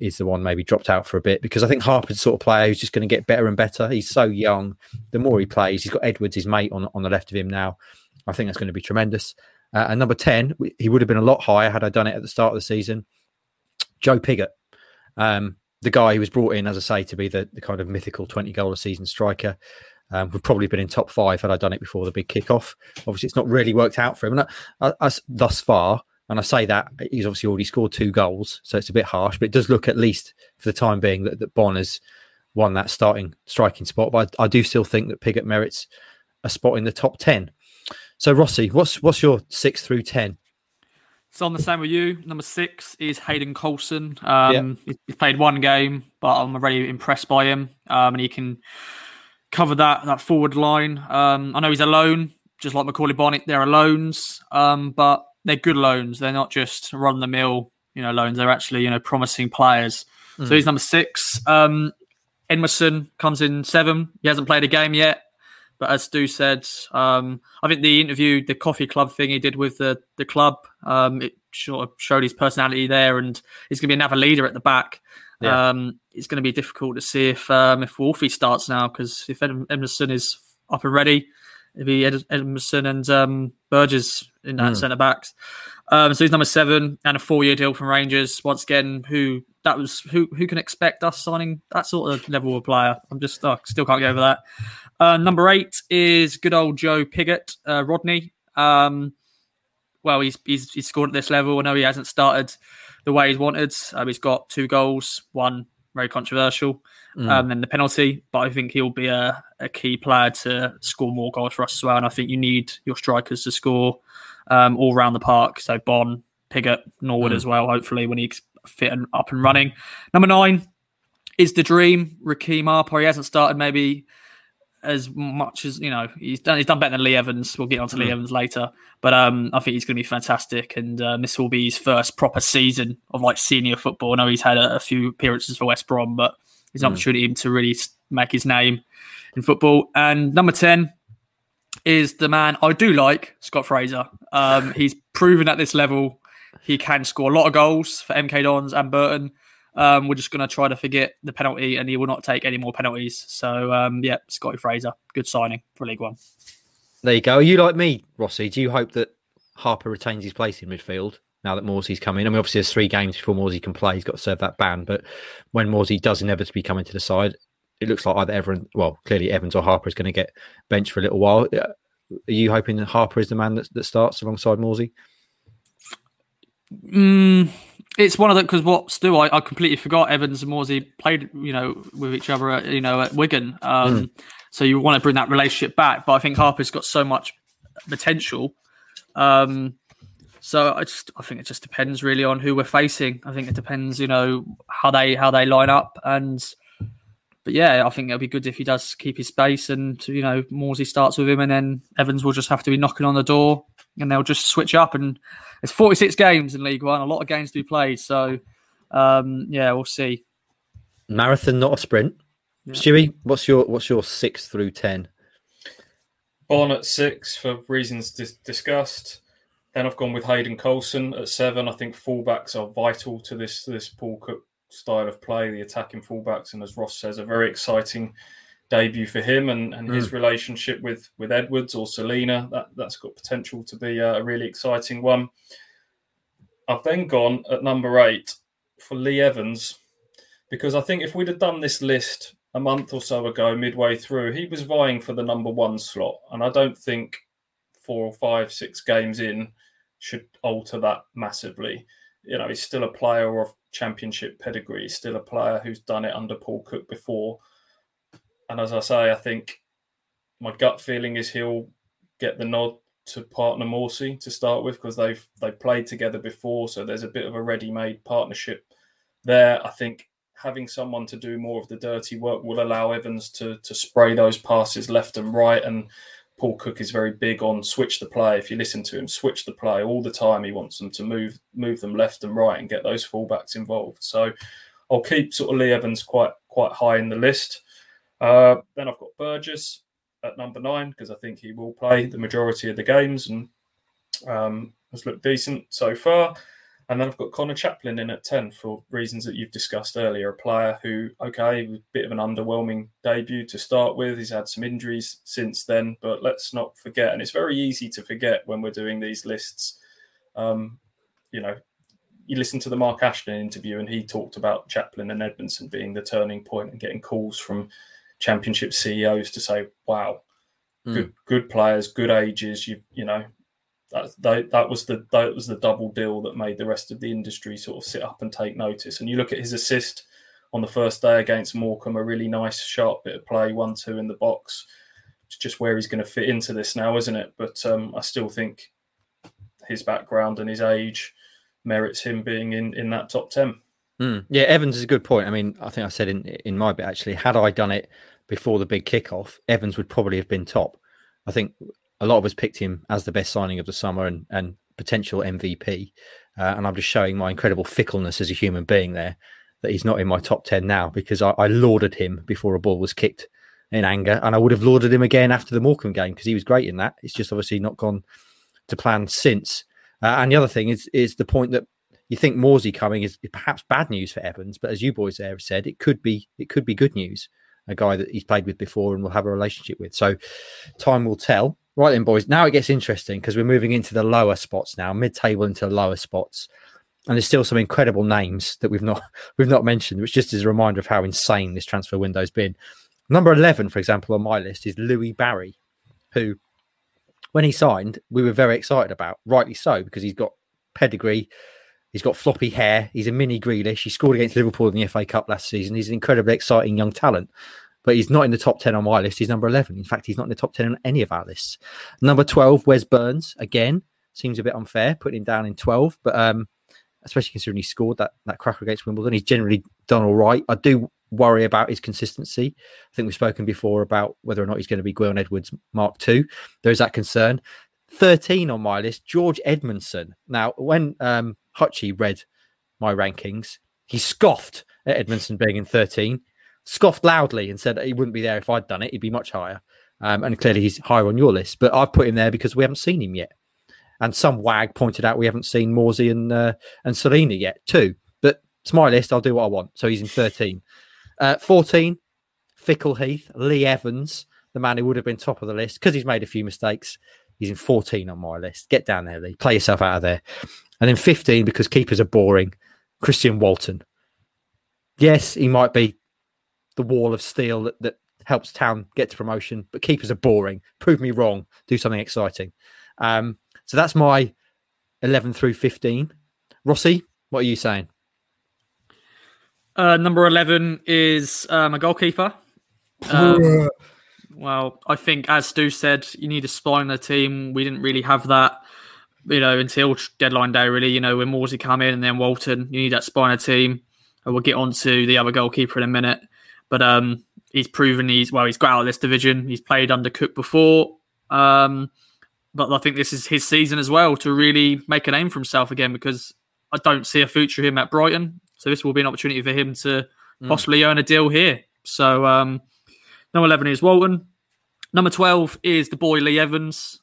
is the one maybe dropped out for a bit, because I think Harper's the sort of player who's just going to get better and better. He's so young. The more he plays, he's got Edwards, his mate, on the left of him now. I think that's going to be tremendous. And number 10, he would have been a lot higher had I done it at the start of the season. Joe Pigott, the guy who was brought in, as I say, to be the kind of mythical 20-goal a season striker. Would probably been in top 5 had I done it before the big kickoff. Obviously, it's not really worked out for him and I thus far. And I say that he's obviously already scored 2 goals, so it's a bit harsh. But it does look, at least for the time being, that Bonne has won that starting striking spot. But I do still think that Pigott merits a spot in the top 10. So, Rossi, what's your 6 through 10? So I'm the same with you. Number 6 is Hayden Coulson. He's played 1 game, but I'm already impressed by him. And he can cover that forward line. I know he's a loan, just like Macauley Bonne. They're loans, but they're good loans. They're not just run-of-the-mill, loans. They're actually, promising players. Mm. So he's number 6. Edmundson comes in 7. He hasn't played a game yet. But as Stu said, I think the interview, the coffee club thing he did with the club, it sort of showed his personality there, and he's going to be another leader at the back. Yeah. It's going to be difficult to see if Wolfie starts now, because if Edmundson is up and ready, it'll be Edmundson and Burgess in that centre-backs. So he's number 7 and a 4-year deal from Rangers. Once again, who can expect us signing that sort of level of player? I still can't get over that. Number 8 is good old Joe Pigott, Rodney. Well, he's scored at this level. I know he hasn't started the way he's wanted. He's got 2 goals, 1 very controversial, and the penalty. But I think he'll be a key player to score more goals for us as well. And I think you need your strikers to score all around the park. So Bonne, Pigott, Norwood as well, hopefully, when he's fit and up and running. Number 9 is the dream, Raheem Harper. He hasn't started maybe as much as, he's done better than Lee Evans. We'll get on to Lee Evans later. But I think he's going to be fantastic. And this will be his first proper season of senior football. I know he's had a few appearances for West Brom, but it's an opportunity to really make his name in football. And number 10 is the man I do like, Scott Fraser. He's proven at this level he can score a lot of goals for MK Dons and Burton. We're just going to try to forget the penalty, and he will not take any more penalties. So, Scotty Fraser, good signing for League One. There you go. Are you like me, Rossi? Do you hope that Harper retains his place in midfield now that Morsy's come in? I mean, obviously, there's 3 games before Morsy can play. He's got to serve that ban. But when Morsy does inevitably come into the side, it looks like either clearly Evans or Harper is going to get benched for a little while. Are you hoping that Harper is the man that starts alongside Morsy? It's one of them, because what Stu, I completely forgot Evans and Morsy played, with each other, at Wigan. So you want to bring that relationship back, but I think Harper's got so much potential. So I think it just depends really on who we're facing. I think it depends, how they line up, but I think it'll be good if he does keep his space, and Morsy starts with him, and then Evans will just have to be knocking on the door. And they'll just switch up, and it's 46 games in League One, a lot of games to be played. So, we'll see. Marathon, not a sprint. Yeah. Stewie, what's your 6 through 10? Bonne at 6 for reasons discussed. Then I've gone with Hayden Coulson at 7. I think fullbacks are vital to this Paul Cook style of play, the attacking fullbacks, and as Ross says, a very exciting debut for him, and his relationship with Edwards or Celina, that's got potential to be a really exciting one. I've then gone at number 8 for Lee Evans. because I think if we'd have done this list a month or so ago, midway through, he was vying for the number one slot. And I don't think 4 or 5, 6 games in should alter that massively. You know, he's still a player of championship pedigree. He's still a player who's done it under Paul Cook before. And as I say, I think my gut feeling is he'll get the nod to partner Morsy to start with, because they've played together before. So there's a bit of a ready-made partnership there. I think having someone to do more of the dirty work will allow Evans to spray those passes left and right. And Paul Cook is very big on switch the play. If you listen to him, switch the play all the time. He wants them to move them left and right and get those fullbacks involved. So I'll keep sort of Lee Evans quite high in the list. Then I've got Burgess at number 9, because I think he will play the majority of the games and has looked decent so far. And then I've got Connor Chaplin in at 10 for reasons that you've discussed earlier. A player who, a bit of an underwhelming debut to start with. He's had some injuries since then, but let's not forget. And it's very easy to forget when we're doing these lists. You know, you listen to the Mark Ashton interview and he talked about Chaplin and Edmundson being the turning point and getting calls from championship CEOs to say, wow, good players, good ages, you know. That was the double deal that made the rest of the industry sort of sit up and take notice. And you look at his assist on the first day against Morecambe, a really nice, sharp bit of play, 1-2 in the box. It's just where he's going to fit into this now, isn't it? But I still think his background and his age merits him being in that top 10. Yeah, Evans is a good point. I mean, I think I said in my bit, actually, had I done it before the big kickoff, Evans would probably have been top. I think a lot of us picked him as the best signing of the summer and potential MVP. And I'm just showing my incredible fickleness as a human being there, that he's not in my top 10 now, because I lauded him before a ball was kicked in anger. And I would have lauded him again after the Morecambe game, because he was great in that. It's just obviously not gone to plan since. And the other thing is the point that you think Morsy coming is perhaps bad news for Evans. But as you boys there have said, it could be good news. A guy that he's played with before and will have a relationship with. So time will tell. Right then, boys, now it gets interesting, because we're moving into the lower spots now, mid-table into lower spots. And there's still some incredible names that we've not mentioned, which just is a reminder of how insane this transfer window's been. Number 11, for example, on my list is Louis Barry, who, when he signed, we were very excited about, rightly so, because he's got pedigree, he's got floppy hair, he's a mini Grealish, he scored against Liverpool in the FA Cup last season, he's an incredibly exciting young talent. But he's not in the top 10 on my list. He's number 11. In fact, he's not in the top 10 on any of our lists. Number 12, Wes Burns. Again, seems a bit unfair putting him down in 12. But especially considering he scored that cracker against Wimbledon, he's generally done all right. I do worry about his consistency. I think we've spoken before about whether or not he's going to be Gwion Edwards Mark II. There is that concern. 13 on my list, George Edmundson. Now, when Hutchie read my rankings, he scoffed at Edmundson being in 13. Scoffed loudly and said he wouldn't be there if I'd done it. He'd be much higher. And clearly he's higher on your list. But I've put him there because we haven't seen him yet. And some wag pointed out we haven't seen Morsy and Celina yet too. But it's my list. I'll do what I want. So he's in 13. 14, Fickle Heath, Lee Evans, the man who would have been top of the list because he's made a few mistakes. He's in 14 on my list. Get down there, Lee. Play yourself out of there. And then 15, because keepers are boring, Christian Walton. Yes, he might be the wall of steel that helps Town get to promotion, but keepers are boring. Prove me wrong. Do something exciting. So that's my 11 through 15. Rossi, what are you saying? Number 11 is a goalkeeper. Well, I think, as Stu said, you need a spine in the team. We didn't really have that, you know, until deadline day, really. You know, when Morsy come in and then Walton, you need that spine in the team. And we'll get on to the other goalkeeper in a minute. But he's proven he's great out of this division. He's played under Cook before. But I think this is his season as well to really make a name for himself again, because I don't see a future of him at Brighton. So this will be an opportunity for him to possibly earn a deal here. So number 11 is Walton. Number 12 is the boy Lee Evans.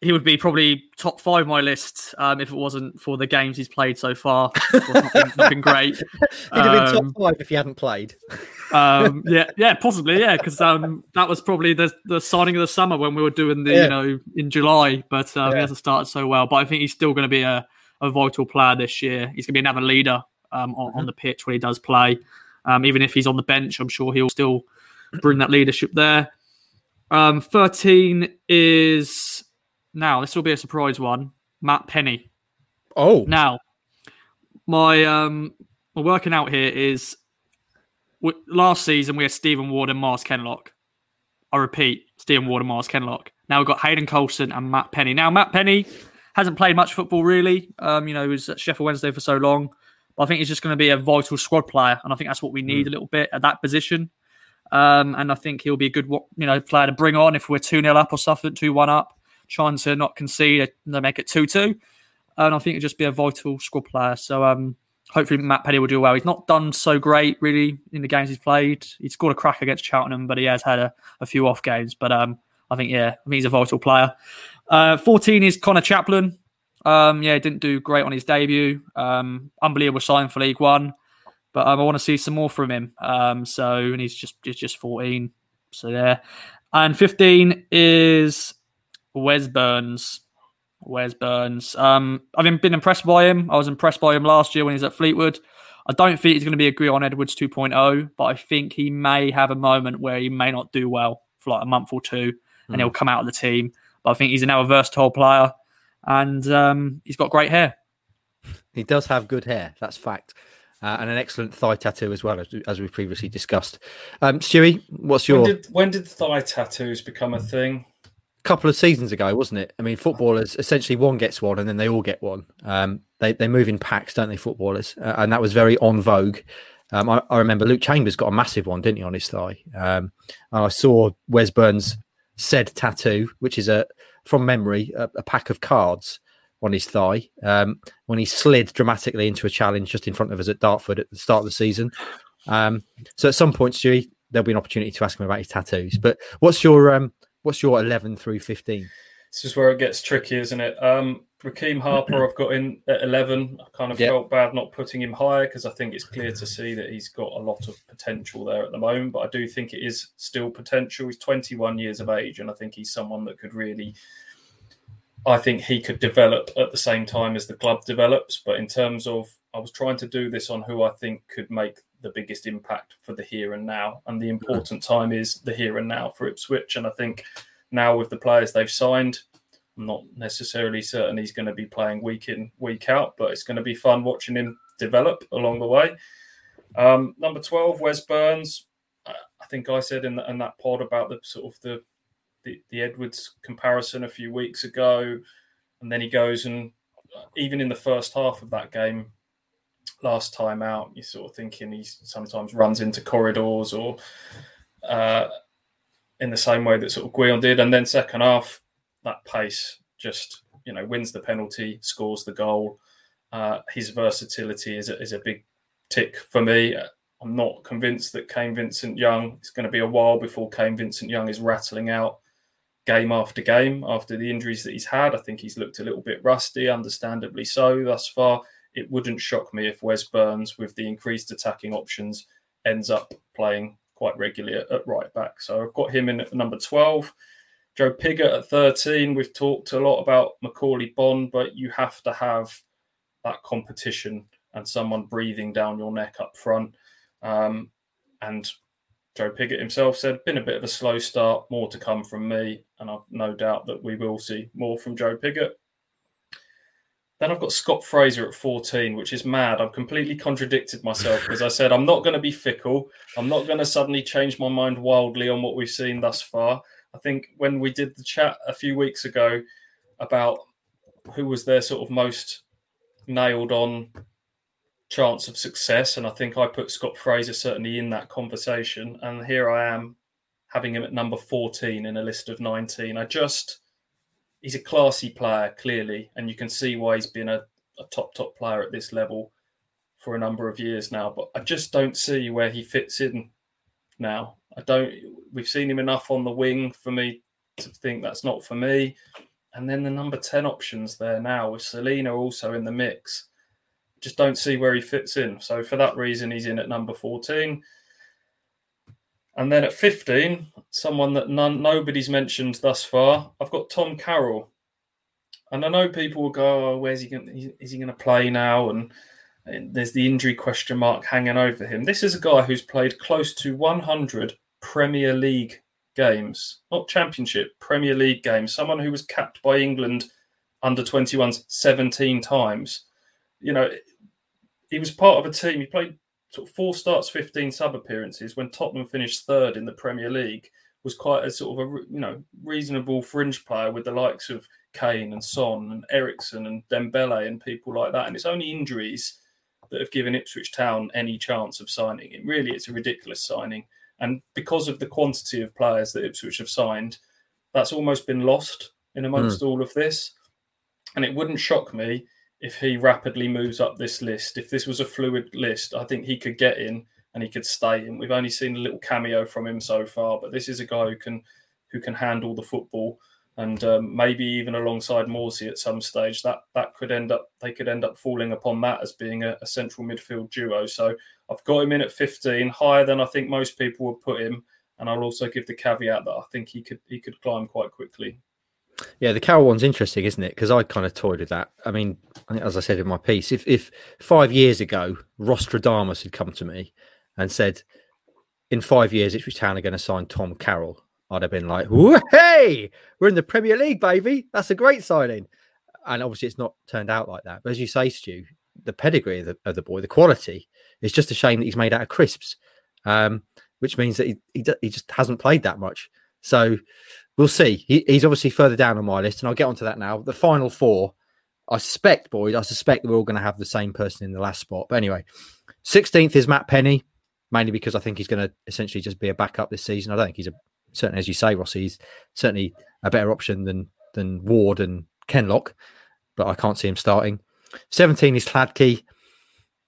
He would be probably top 5 on my list if it wasn't for the games he's played so far. Not been great. He'd have been top 5 if he hadn't played. Possibly, yeah, because that was probably the signing of the summer when we were doing in July. But he hasn't started so well. But I think he's still going to be a vital player this year. He's going to be another leader on the pitch when he does play. Even if he's on the bench, I'm sure he'll still bring that leadership there. 13 is, now this will be a surprise one, Matt Penny. Oh. Now, my working out here is, last season we had Stephen Ward and Mars Kenlock. I repeat, Stephen Ward and Mars Kenlock. Now we've got Hayden Coulson and Matt Penny. Now, Matt Penny hasn't played much football, really. He was at Sheffield Wednesday for so long. But I think he's just going to be a vital squad player, and I think that's what we need a little bit at that position. And I think he'll be a good player to bring on if we're 2-0 up or something, 2-1 up, trying to not concede and make it 2-2. And I think it'll just be a vital squad player. So hopefully Matt Penny will do well. He's not done so great, really, in the games he's played. He scored a crack against Cheltenham, but he has had a few off games. But I think he's a vital player. 14 is Connor Chaplin. He didn't do great on his debut. Unbelievable sign for League One, but I want to see some more from him. And he's just 14. So there, and 15 is Wes Burns. I've been impressed by him. I was impressed by him last year when he was at Fleetwood. I don't think he's going to be a Grion Edwards 2.0, but I think he may have a moment where he may not do well for like a month or two, and he'll come out of the team. But I think he's now a versatile player. And he's got great hair. He does have good hair, that's fact. And an excellent thigh tattoo as well, as we previously discussed. Stewie, what's your... When did thigh tattoos become a thing? A couple of seasons ago, wasn't it? I mean, footballers, essentially one gets one and then they all get one. They move in packs, don't they, footballers? And that was very en vogue. I remember Luke Chambers got a massive one, didn't he, on his thigh? And I saw Wes Burns' said tattoo, which is from memory, a pack of cards on his thigh when he slid dramatically into a challenge just in front of us at Dartford at the start of the season. So at some point, Stewie, there'll be an opportunity to ask him about his tattoos. But what's your 11 through 15? This is where it gets tricky, isn't it? Raheem Harper I've got in at 11. I kind of felt bad not putting him higher because I think it's clear to see that he's got a lot of potential there at the moment, but I do think it is still potential. He's 21 years of age and I think he's someone that could really... I think he could develop at the same time as the club develops, but in terms of... I was trying to do this on who I think could make the biggest impact for the here and now, and the important time is the here and now for Ipswich, and I think now with the players they've signed... I'm not necessarily certain he's going to be playing week in, week out, but it's going to be fun watching him develop along the way. Number 12, Wes Burns. I think I said in that pod about the sort of the Edwards comparison a few weeks ago, and then he goes and even in the first half of that game last time out, you're sort of thinking he sometimes runs into corridors or in the same way that sort of Guion did, and then second half. That pace just, wins the penalty, scores the goal. His versatility is a big tick for me. I'm not convinced that Kane Vincent-Young, it's going to be a while before Kane Vincent-Young is rattling out game after game after the injuries that he's had. I think he's looked a little bit rusty, understandably so thus far. It wouldn't shock me if Wes Burns, with the increased attacking options, ends up playing quite regularly at right back. So I've got him in at number 12. Joe Pigott at 13. We've talked a lot about Macauley Bonne, but you have to have that competition and someone breathing down your neck up front. And Joe Pigott himself said, been a bit of a slow start, more to come from me. And I've no doubt that we will see more from Joe Pigott. Then I've got Scott Fraser at 14, which is mad. I've completely contradicted myself because I said, I'm not going to be fickle. I'm not going to suddenly change my mind wildly on what we've seen thus far. I think when we did the chat a few weeks ago about who was their sort of most nailed on chance of success, and I think I put Scott Fraser certainly in that conversation, and here I am having him at number 14 in a list of 19. He's a classy player, clearly, and you can see why he's been a top player at this level for a number of years now, but I just don't see where he fits in now. We've seen him enough on the wing for me to think that's not for me. And then the number 10 options there now with Celina also in the mix. Just don't see where he fits in. So for that reason, he's in at number 14. And then at 15, someone that nobody's mentioned thus far, I've got Tom Carroll. And I know people will go, where's he going to play now? And There's the injury question mark hanging over him. This is a guy who's played close to 100 Premier League games, not Championship, Premier League games. Someone who was capped by England under 21s 17 times. You know, he was part of a team. He played sort of 4 starts, 15 sub appearances when Tottenham finished third in the Premier League. Was quite a sort of a, you know, reasonable fringe player with the likes of Kane and Son and Eriksson and Dembele and people like that. And it's only injuries that have given Ipswich Town any chance of signing him. Really, it's a ridiculous signing. And because of the quantity of players that Ipswich have signed, that's almost been lost in amongst all of this. And it wouldn't shock me if he rapidly moves up this list. If this was a fluid list, I think he could get in and he could stay in. We've only seen a little cameo from him so far, but this is a guy who can handle the football. And maybe even alongside Morsy at some stage, that could end up, they could end up falling upon that as being a central midfield duo. So I've got him in at 15, higher than I think most people would put him. And I'll also give the caveat that I think he could climb quite quickly. Yeah, the Carroll one's interesting, isn't it? Because I kind of toyed with that. I mean, as I said in my piece, if 5 years ago Rostradamus had come to me and said, in 5 years, Ipswich Town are going to sign Tom Carroll, I'd have been like, hey, we're in the Premier League, baby. That's a great signing. And obviously it's not turned out like that. But as you say, Stu, the pedigree of the boy, the quality, it's just a shame that he's made out of crisps, which means that he just hasn't played that much. So we'll see. He's obviously further down on my list, and I'll get onto that now. The final four, I suspect, Boyd, we're all going to have the same person in the last spot. But anyway, 16th is Matt Penny, mainly because I think he's going to essentially just be a backup this season. I don't think he's certainly, as you say, Ross, he's certainly a better option than Ward and Kenlock, but I can't see him starting. 17 is Kladke,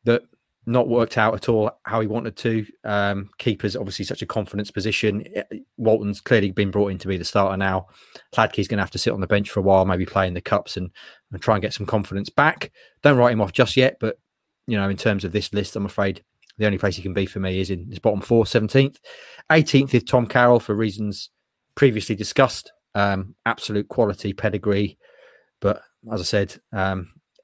that not worked out at all how he wanted to. Keeper's obviously such a confidence position. Walton's clearly been brought in to be the starter now. Kladke's going to have to sit on the bench for a while, maybe play in the cups and try and get some confidence back. Don't write him off just yet, but you know, in terms of this list, I'm afraid the only place he can be for me is in his bottom four, 17th. 18th is Tom Carroll, for reasons previously discussed. Absolute quality, pedigree. But as I said,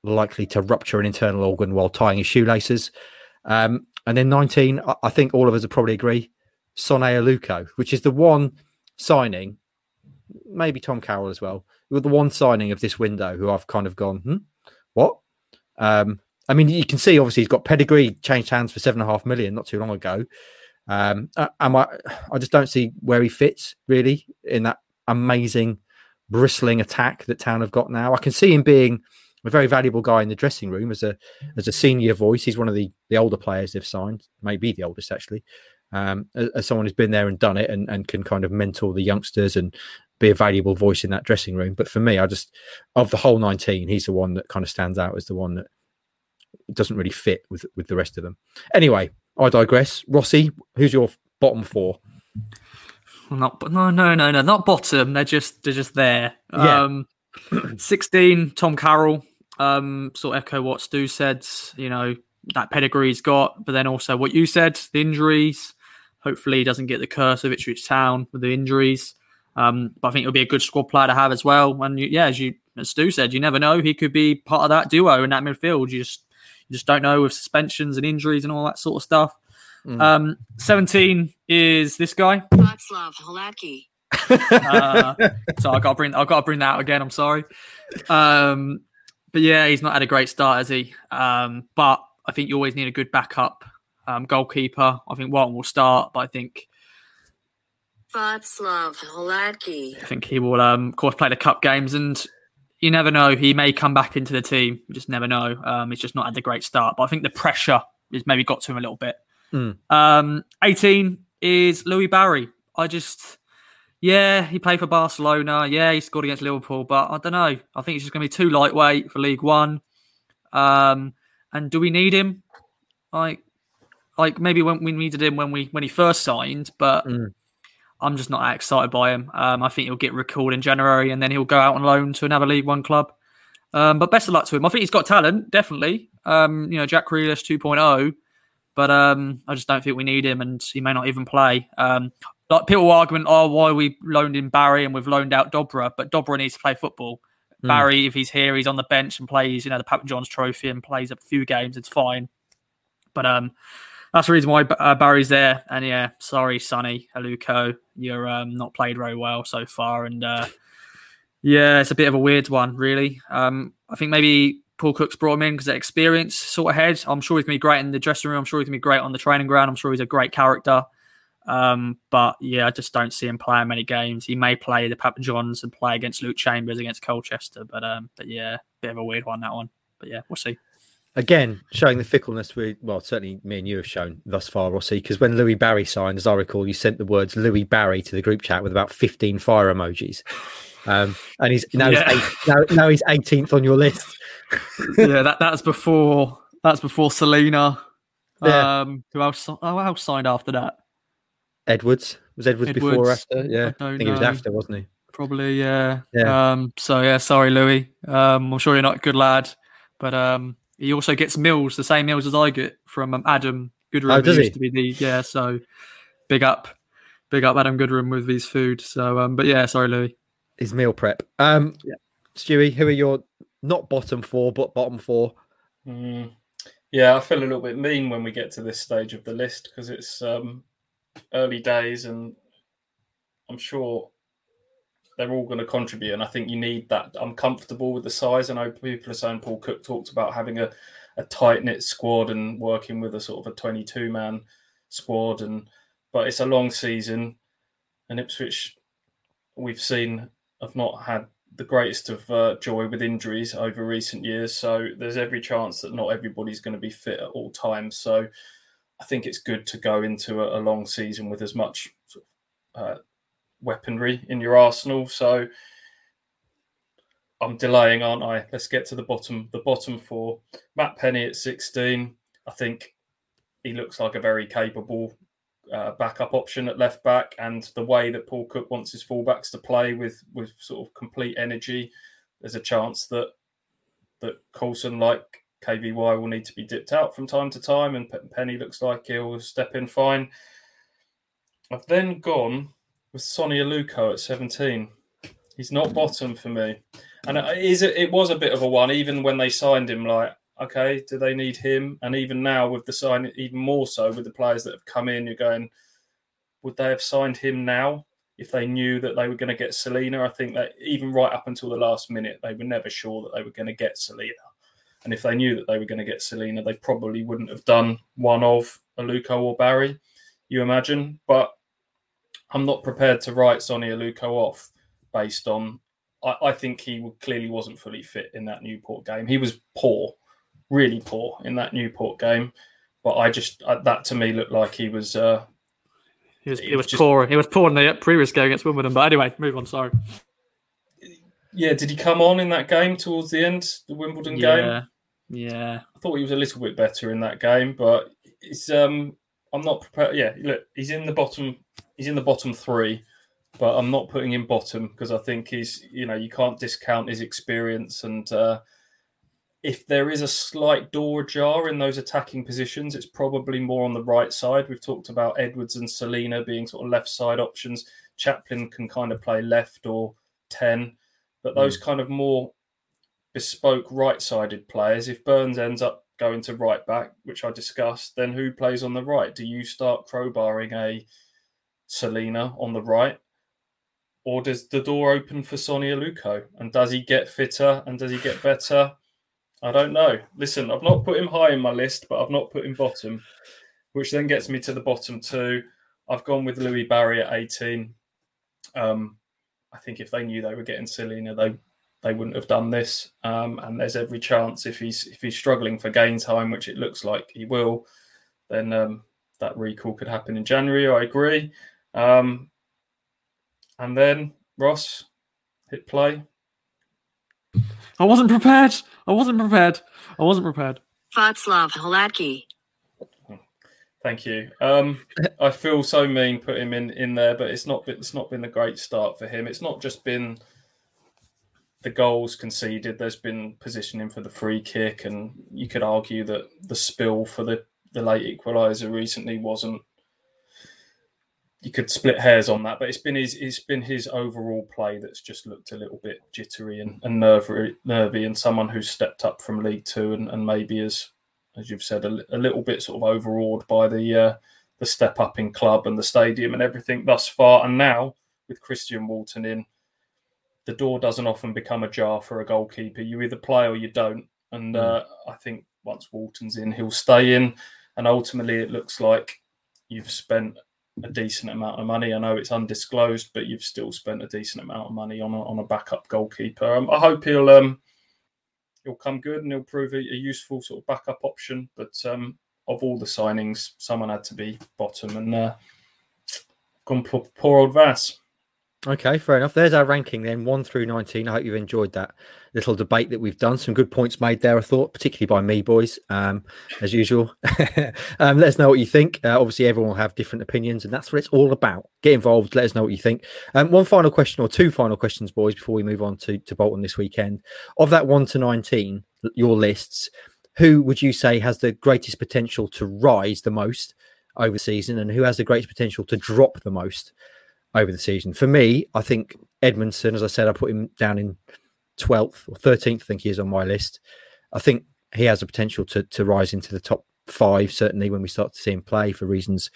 likely to rupture an internal organ while tying his shoelaces. And then 19, I think all of us would probably agree, Sone Aluko, which is the one signing, maybe Tom Carroll as well, the one signing of this window who I've kind of gone, what? I mean, you can see, obviously, he's got pedigree, changed hands for $7.5 million not too long ago. I just don't see where he fits, really, in that amazing, bristling attack that Town have got now. I can see him being a very valuable guy in the dressing room as a senior voice. He's one of the older players they've signed, maybe the oldest, actually, as someone who's been there and done it and can kind of mentor the youngsters and be a valuable voice in that dressing room. But for me, of the whole 19, he's the one that kind of stands out as the one that doesn't really fit with the rest of them. Anyway, I digress. Rossi, who's your bottom four? Not bottom. They're just there. Yeah. 16, Tom Carroll. Sort of echo what Stu said. You know, that pedigree he's got, but then also what you said, the injuries. Hopefully, he doesn't get the curse of Ipswich Town with the injuries. But I think it'll be a good squad player to have as well. And as Stu said, you never know. He could be part of that duo in that midfield. You just don't know with suspensions and injuries and all that sort of stuff. 17 is this guy, Václav Holáky. So I got to bring that out again. I'm sorry, but yeah, he's not had a great start, has he? But I think you always need a good backup goalkeeper. I think Walton will start, but I think Václav Holáky. I think he will, of course, play the cup games and. You never know. He may come back into the team. You just never know. He's just not had a great start. But I think the pressure has maybe got to him a little bit. 18 is Louis Barry. He played for Barcelona. Yeah, he scored against Liverpool. But I don't know. I think he's just going to be too lightweight for League One. And do we need him? Like maybe when we needed him when he first signed. But I'm just not that excited by him. I think he'll get recalled in January and then he'll go out on loan to another League One club. But best of luck to him. I think he's got talent, definitely. Jack Grealish 2.0. But I just don't think we need him and he may not even play. People will argue, why we loaned in Barry and we've loaned out Dobra, but Dobra needs to play football. Barry, if he's here, he's on the bench and plays, you know, the Papa John's Trophy and plays a few games. It's fine. But that's the reason why Barry's there. And yeah, sorry, Sonny Aluko, you're not played very well so far. And yeah, it's a bit of a weird one, really. I think maybe Paul Cook's brought him in because of experience sort of head. I'm sure he's going to be great in the dressing room. I'm sure he's going to be great on the training ground. I'm sure he's a great character. But yeah, I just don't see him playing many games. He may play the Papa Johns and play against Luke Chambers, against Colchester. But yeah, bit of a weird one, that one. But yeah, we'll see. Again, showing the fickleness certainly me and you have shown thus far, Rossi, because when Louis Barry signed, as I recall, you sent the words Louis Barry to the group chat with about 15 fire emojis. And he's 18th on your list. Yeah, that's before Celina. Yeah. Who else? Oh, who else signed after that? Edwards. Was Edwards before or after? Yeah, I think it was after, wasn't he? Probably, yeah. So yeah, sorry, Louis. I'm sure you're not a good lad, but he also gets meals, the same meals as I get from Adam Goodrum. Oh, does he? Used to be so big up Adam Goodrum with his food. So, but yeah, sorry, Louis. His meal prep. Yeah. Stewie, who are your not bottom four, but bottom four? Yeah, I feel a little bit mean when we get to this stage of the list because it's early days and I'm sure they're all going to contribute. And I think you need that. I'm comfortable with the size. I know people are saying Paul Cook talked about having a tight-knit squad and working with a sort of a 22-man squad. But it's a long season and Ipswich, we've seen, have not had the greatest of joy with injuries over recent years. So there's every chance that not everybody's going to be fit at all times. So I think it's good to go into a long season with as much weaponry in your arsenal. So I'm delaying, aren't I? Let's get to the bottom four. Matt Penny at 16. I think he looks like a very capable backup option at left back, and the way that Paul Cook wants his fullbacks to play with sort of complete energy, there's a chance that Coulson, like KVY, will need to be dipped out from time to time, and Penny looks like he'll step in fine. I've then gone with Sone Aluko at 17. He's not bottom for me, and it was a bit of a one even when they signed him. Like, okay, do they need him? And even now with the sign, even more so with the players that have come in, you're going, would they have signed him now if they knew that they were going to get Celina? I think that even right up until the last minute, they were never sure that they were going to get Celina. And if they knew that they were going to get Celina, they probably wouldn't have done one of Aluko or Barry, you imagine. But I'm not prepared to write Sone Aluko off based on... I think he clearly wasn't fully fit in that Newport game. He was really poor in that Newport game, but that to me looked like he was poor. He was poor in the previous game against Wimbledon. But anyway, move on. Sorry. Yeah, did he come on in that game towards the end, the Wimbledon game? Yeah, I thought he was a little bit better in that game, but it's I'm not prepared. Yeah, look, he's in the bottom three, but I'm not putting him bottom because I think he's, you know, you can't discount his experience and. If there is a slight door ajar in those attacking positions, it's probably more on the right side. We've talked about Edwards and Celina being sort of left side options. Chaplin can kind of play left or 10. But those kind of more bespoke right-sided players, if Burns ends up going to right back, which I discussed, then who plays on the right? Do you start crowbarring a Celina on the right? Or does the door open for Sone Aluko? And does he get fitter and does he get better? I don't know. Listen, I've not put him high in my list, but I've not put him bottom, which then gets me to the bottom two. I've gone with Louis Barry at 18. I think if they knew they were getting Celina, they wouldn't have done this. And there's every chance if he's struggling for game time, which it looks like he will, then that recall could happen in January. I agree. And then Ross, hit play. I wasn't prepared. Václav Hládky. Thank you. I feel so mean put him in there, but it's not been a great start for him. It's not just been the goals conceded. There's been positioning for the free kick, and you could argue that the spill for the late equaliser recently wasn't you could split hairs on that, but it's been his overall play that's just looked a little bit jittery and nervy, and someone who's stepped up from League Two and maybe as you've said, a little bit sort of overawed by the step up in club and the stadium and everything thus far. And now with Christian Walton in, the door doesn't often become ajar for a goalkeeper. You either play or you don't. And I think once Walton's in, he'll stay in. And ultimately, it looks like you've spent a decent amount of money. I know it's undisclosed, but you've still spent a decent amount of money on a backup goalkeeper. I hope he'll come good and he'll prove a useful sort of backup option. But of all the signings, someone had to be bottom, and gone poor old Vass. Okay, fair enough. There's our ranking then, 1 through 19. I hope you've enjoyed that little debate that we've done. Some good points made there, I thought, particularly by me, boys, as usual. Let us know what you think. Obviously, everyone will have different opinions, and that's what it's all about. Get involved. Let us know what you think. One final question, or two final questions, boys, before we move on to Bolton this weekend. Of that 1 to 19, your lists, who would you say has the greatest potential to rise the most over the season, and who has the greatest potential to drop the most over the season? For me, I think Edmundson, as I said, I put him down in 12th or 13th, I think he is on my list. I think he has the potential to rise into the top 5, certainly when we start to see him play, for reasons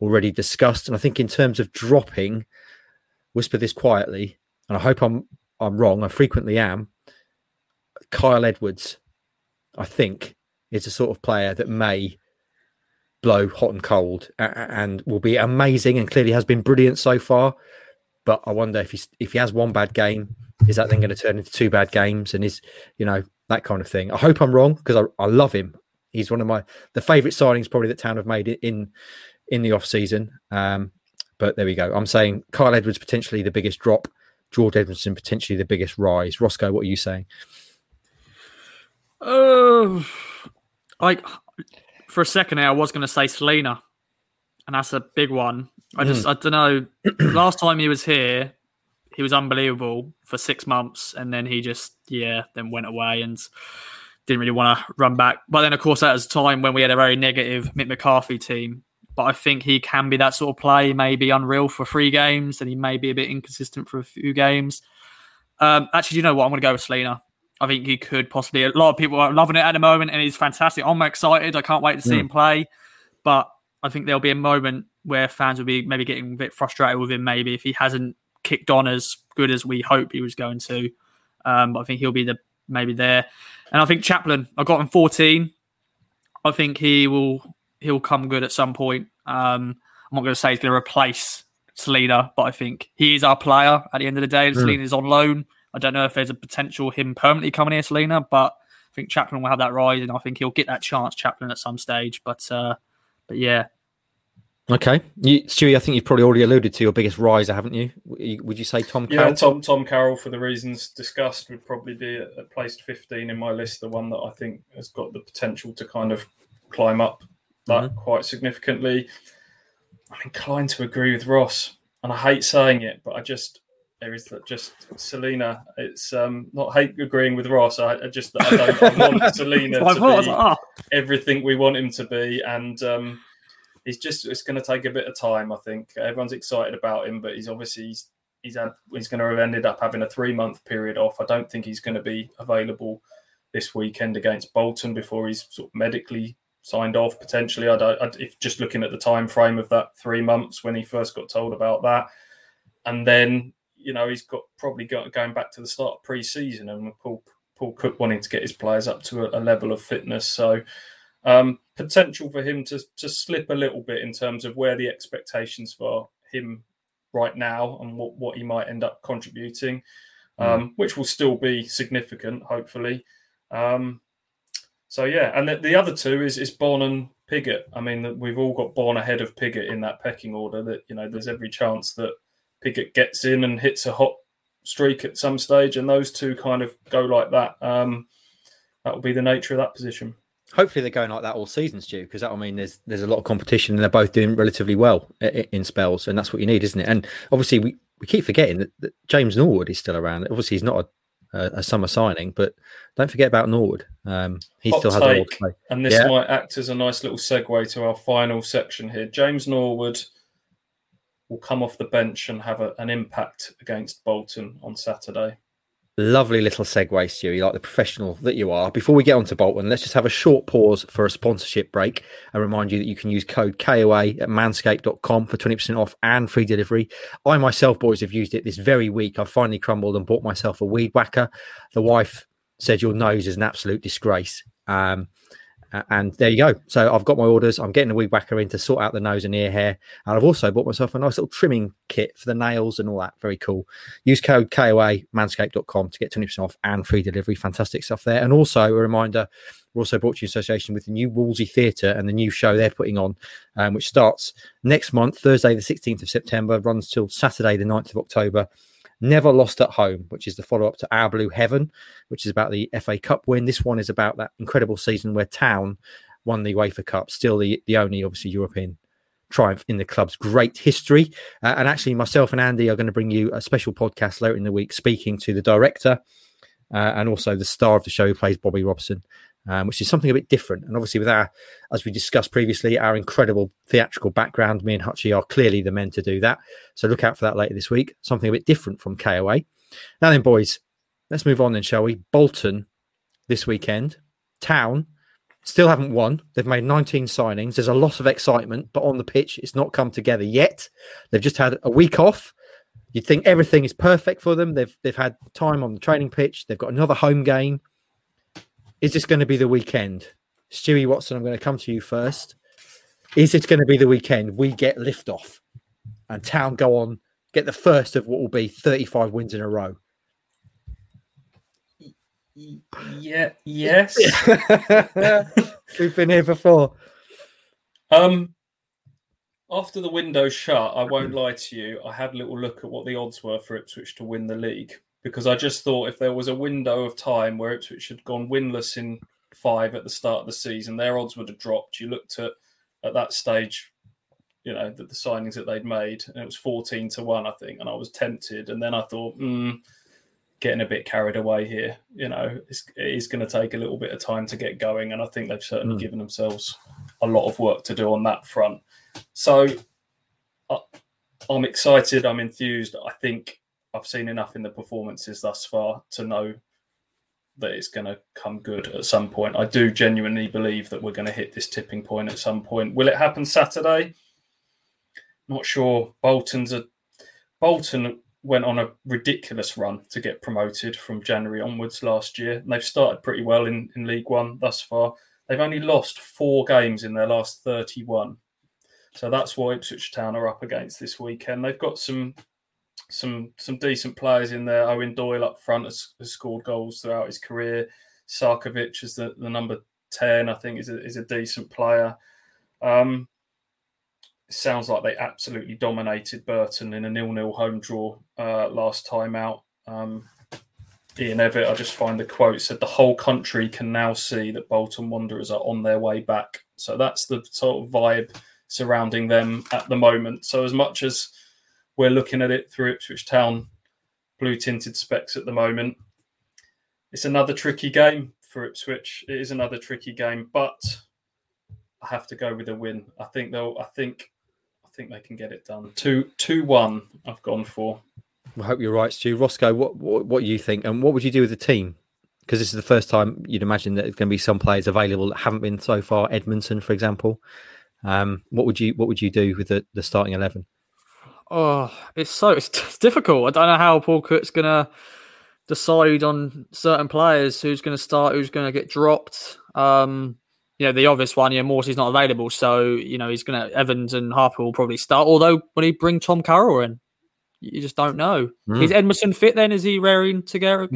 already discussed. And I think in terms of dropping, whisper this quietly, and I hope I'm wrong, I frequently am, Kyle Edwards, I think, is a sort of player that may blow hot and cold and will be amazing, and clearly has been brilliant so far. But I wonder if he has one bad game, is that then going to turn into 2 bad games? And is, that kind of thing. I hope I'm wrong, because I love him. He's one of the favourite signings probably that Town have made in the off season. But there we go. I'm saying Kyle Edwards potentially the biggest drop, George Edmundson potentially the biggest rise. Roscoe, what are you saying? For a second there, I was going to say Celina, and that's a big one. I don't know. Last time he was here, he was unbelievable for 6 months, and then he then went away and didn't really want to run back. But then, of course, that was a time when we had a very negative Mick McCarthy team. But I think he can be that sort of play, maybe unreal for 3 games, and he may be a bit inconsistent for a few games. Actually, you know what? I'm going to go with Celina. I think he could possibly. A lot of people are loving it at the moment, and he's fantastic. I'm excited. I can't wait to see him play. But I think there'll be a moment where fans will be maybe getting a bit frustrated with him, maybe, if he hasn't kicked on as good as we hope he was going to. But I think he'll be maybe there. And I think Chaplin, I got him 14. I think he'll come good at some point. I'm not going to say he's going to replace Celina, but I think he is our player at the end of the day. Celina is on loan. I don't know if there's a potential him permanently coming here, Celina, but I think Chaplin will have that rise, and I think he'll get that chance, Chaplin, at some stage. But yeah. Okay. Stewie, I think you've probably already alluded to your biggest riser, haven't you? Would you say Tom Carroll? Yeah, Tom Carroll, for the reasons discussed, would probably be at placed 15 in my list, the one that I think has got the potential to kind of climb up that quite significantly. I'm inclined to agree with Ross, and I hate saying it, but there is that just Celina. It's not hate agreeing with Ross. I want Celina to be everything we want him to be, and it's going to take a bit of time. I think everyone's excited about him, but he's going to have ended up having a 3-month period off. I don't think he's going to be available this weekend against Bolton before he's sort of medically signed off. Potentially, if just looking at the time frame of that 3 months when he first got told about that, and then. He's got going back to the start of pre-season, and Paul Cook wanting to get his players up to a level of fitness. So potential for him to slip a little bit in terms of where the expectations for him right now and what he might end up contributing, which will still be significant, hopefully. So, yeah. And the other two is Bonne and Pigott. I mean, we've all got Bonne ahead of Pigott in that pecking order that, there's every chance that Pigott gets in and hits a hot streak at some stage, and those two kind of go like that. That will be the nature of that position. Hopefully they're going like that all season, Stu, because that will mean there's a lot of competition, and they're both doing relatively well in spells, and that's what you need, isn't it? And obviously we keep forgetting that James Norwood is still around. Obviously he's not a summer signing, but don't forget about Norwood. He still has a lot to play. And this might act as a nice little segue to our final section here. James Norwood will come off the bench and have an impact against Bolton on Saturday. Lovely little segue, Stewie, like the professional that you are. Before we get on to Bolton, let's just have a short pause for a sponsorship break and remind you that you can use code KOA at manscaped.com for 20% off and free delivery. I myself, boys, have used it this very week. I finally crumbled and bought myself a weed whacker. The wife said your nose is an absolute disgrace. And there you go. So I've got my orders. I'm getting a weed whacker in to sort out the nose and ear hair. And I've also bought myself a nice little trimming kit for the nails and all that. Very cool. Use code KOA, manscaped.com to get 20% off and free delivery. Fantastic stuff there. And also a reminder, we're also brought to you in association with the new Wolsey Theatre and the new show they're putting on, which starts next month, Thursday, the 16th of September, runs till Saturday, the 9th of October. Never Lost at Home, which is the follow-up to Our Blue Heaven, which is about the FA Cup win. This one is about that incredible season where Town won the UEFA Cup, still the only, obviously, European triumph in the club's great history. And actually, myself and Andy are going to bring you a special podcast later in the week, speaking to the director and also the star of the show who plays Bobby Robson, which is something a bit different. And obviously, with our, as we discussed previously, our incredible theatrical background, me and Hutchie are clearly the men to do that. So look out for that later this week. Something a bit different from KOA. Now then, boys, let's move on then, shall we? Bolton this weekend. Town still haven't won. They've made 19 signings. There's a lot of excitement, but on the pitch, it's not come together yet. They've just had a week off. You'd think everything is perfect for them. They've had time on the training pitch. They've got another home game. Is this going to be the weekend? Stewie Watson, I'm going to come to you first. Is it going to be the weekend we get liftoff and Town go on, get the first of what will be 35 wins in a row? Yeah. Yes. We've been here before. After the window shut, I won't lie to you, I had a little look at what the odds were for Ipswich to win the league. Because I just thought if there was a window of time where Ipswich had gone winless in 5 at the start of the season, their odds would have dropped. You looked at that stage, you know, the signings that they'd made, and it was 14-1, I think, and I was tempted. And then I thought, getting a bit carried away here. You know, it is going to take a little bit of time to get going, and I think they've certainly given themselves a lot of work to do on that front. So I'm excited. I'm enthused. I think I've seen enough in the performances thus far to know that it's going to come good at some point. I do genuinely believe that we're going to hit this tipping point at some point. Will it happen Saturday? Not sure. Bolton went on a ridiculous run to get promoted from January onwards last year. And they've started pretty well in League One thus far. They've only lost 4 games in their last 31. So that's what Ipswich Town are up against this weekend. They've got some decent players in there. Owen Doyle up front has scored goals throughout his career. Sarkovic is the number 10, I think, is a decent player. Sounds like they absolutely dominated Burton in a 0-0 home draw last time out. Ian Evatt, I just find the quote, said the whole country can now see that Bolton Wanderers are on their way back. So that's the sort of vibe surrounding them at the moment. So as much as we're looking at it through Ipswich Town blue-tinted specs at the moment, it's another tricky game for Ipswich. It is another tricky game, but I have to go with a win. I think they can get it done. 2-1 I've gone for. I hope you're right, Stu. Roscoe, what do you think? And what would you do with the team? Because this is the first time you'd imagine that there's going to be some players available that haven't been so far. Edmundson, for example. What would you do with the starting 11? Oh, it's difficult. I don't know how Paul Cook's going to decide on certain players, who's going to start, who's going to get dropped. The obvious one, Morsy's not available. So, he's going to, Evans and Harper will probably start. Although, when he bring Tom Carroll in, you just don't know. Is Edmundson fit then? Is he raring to go?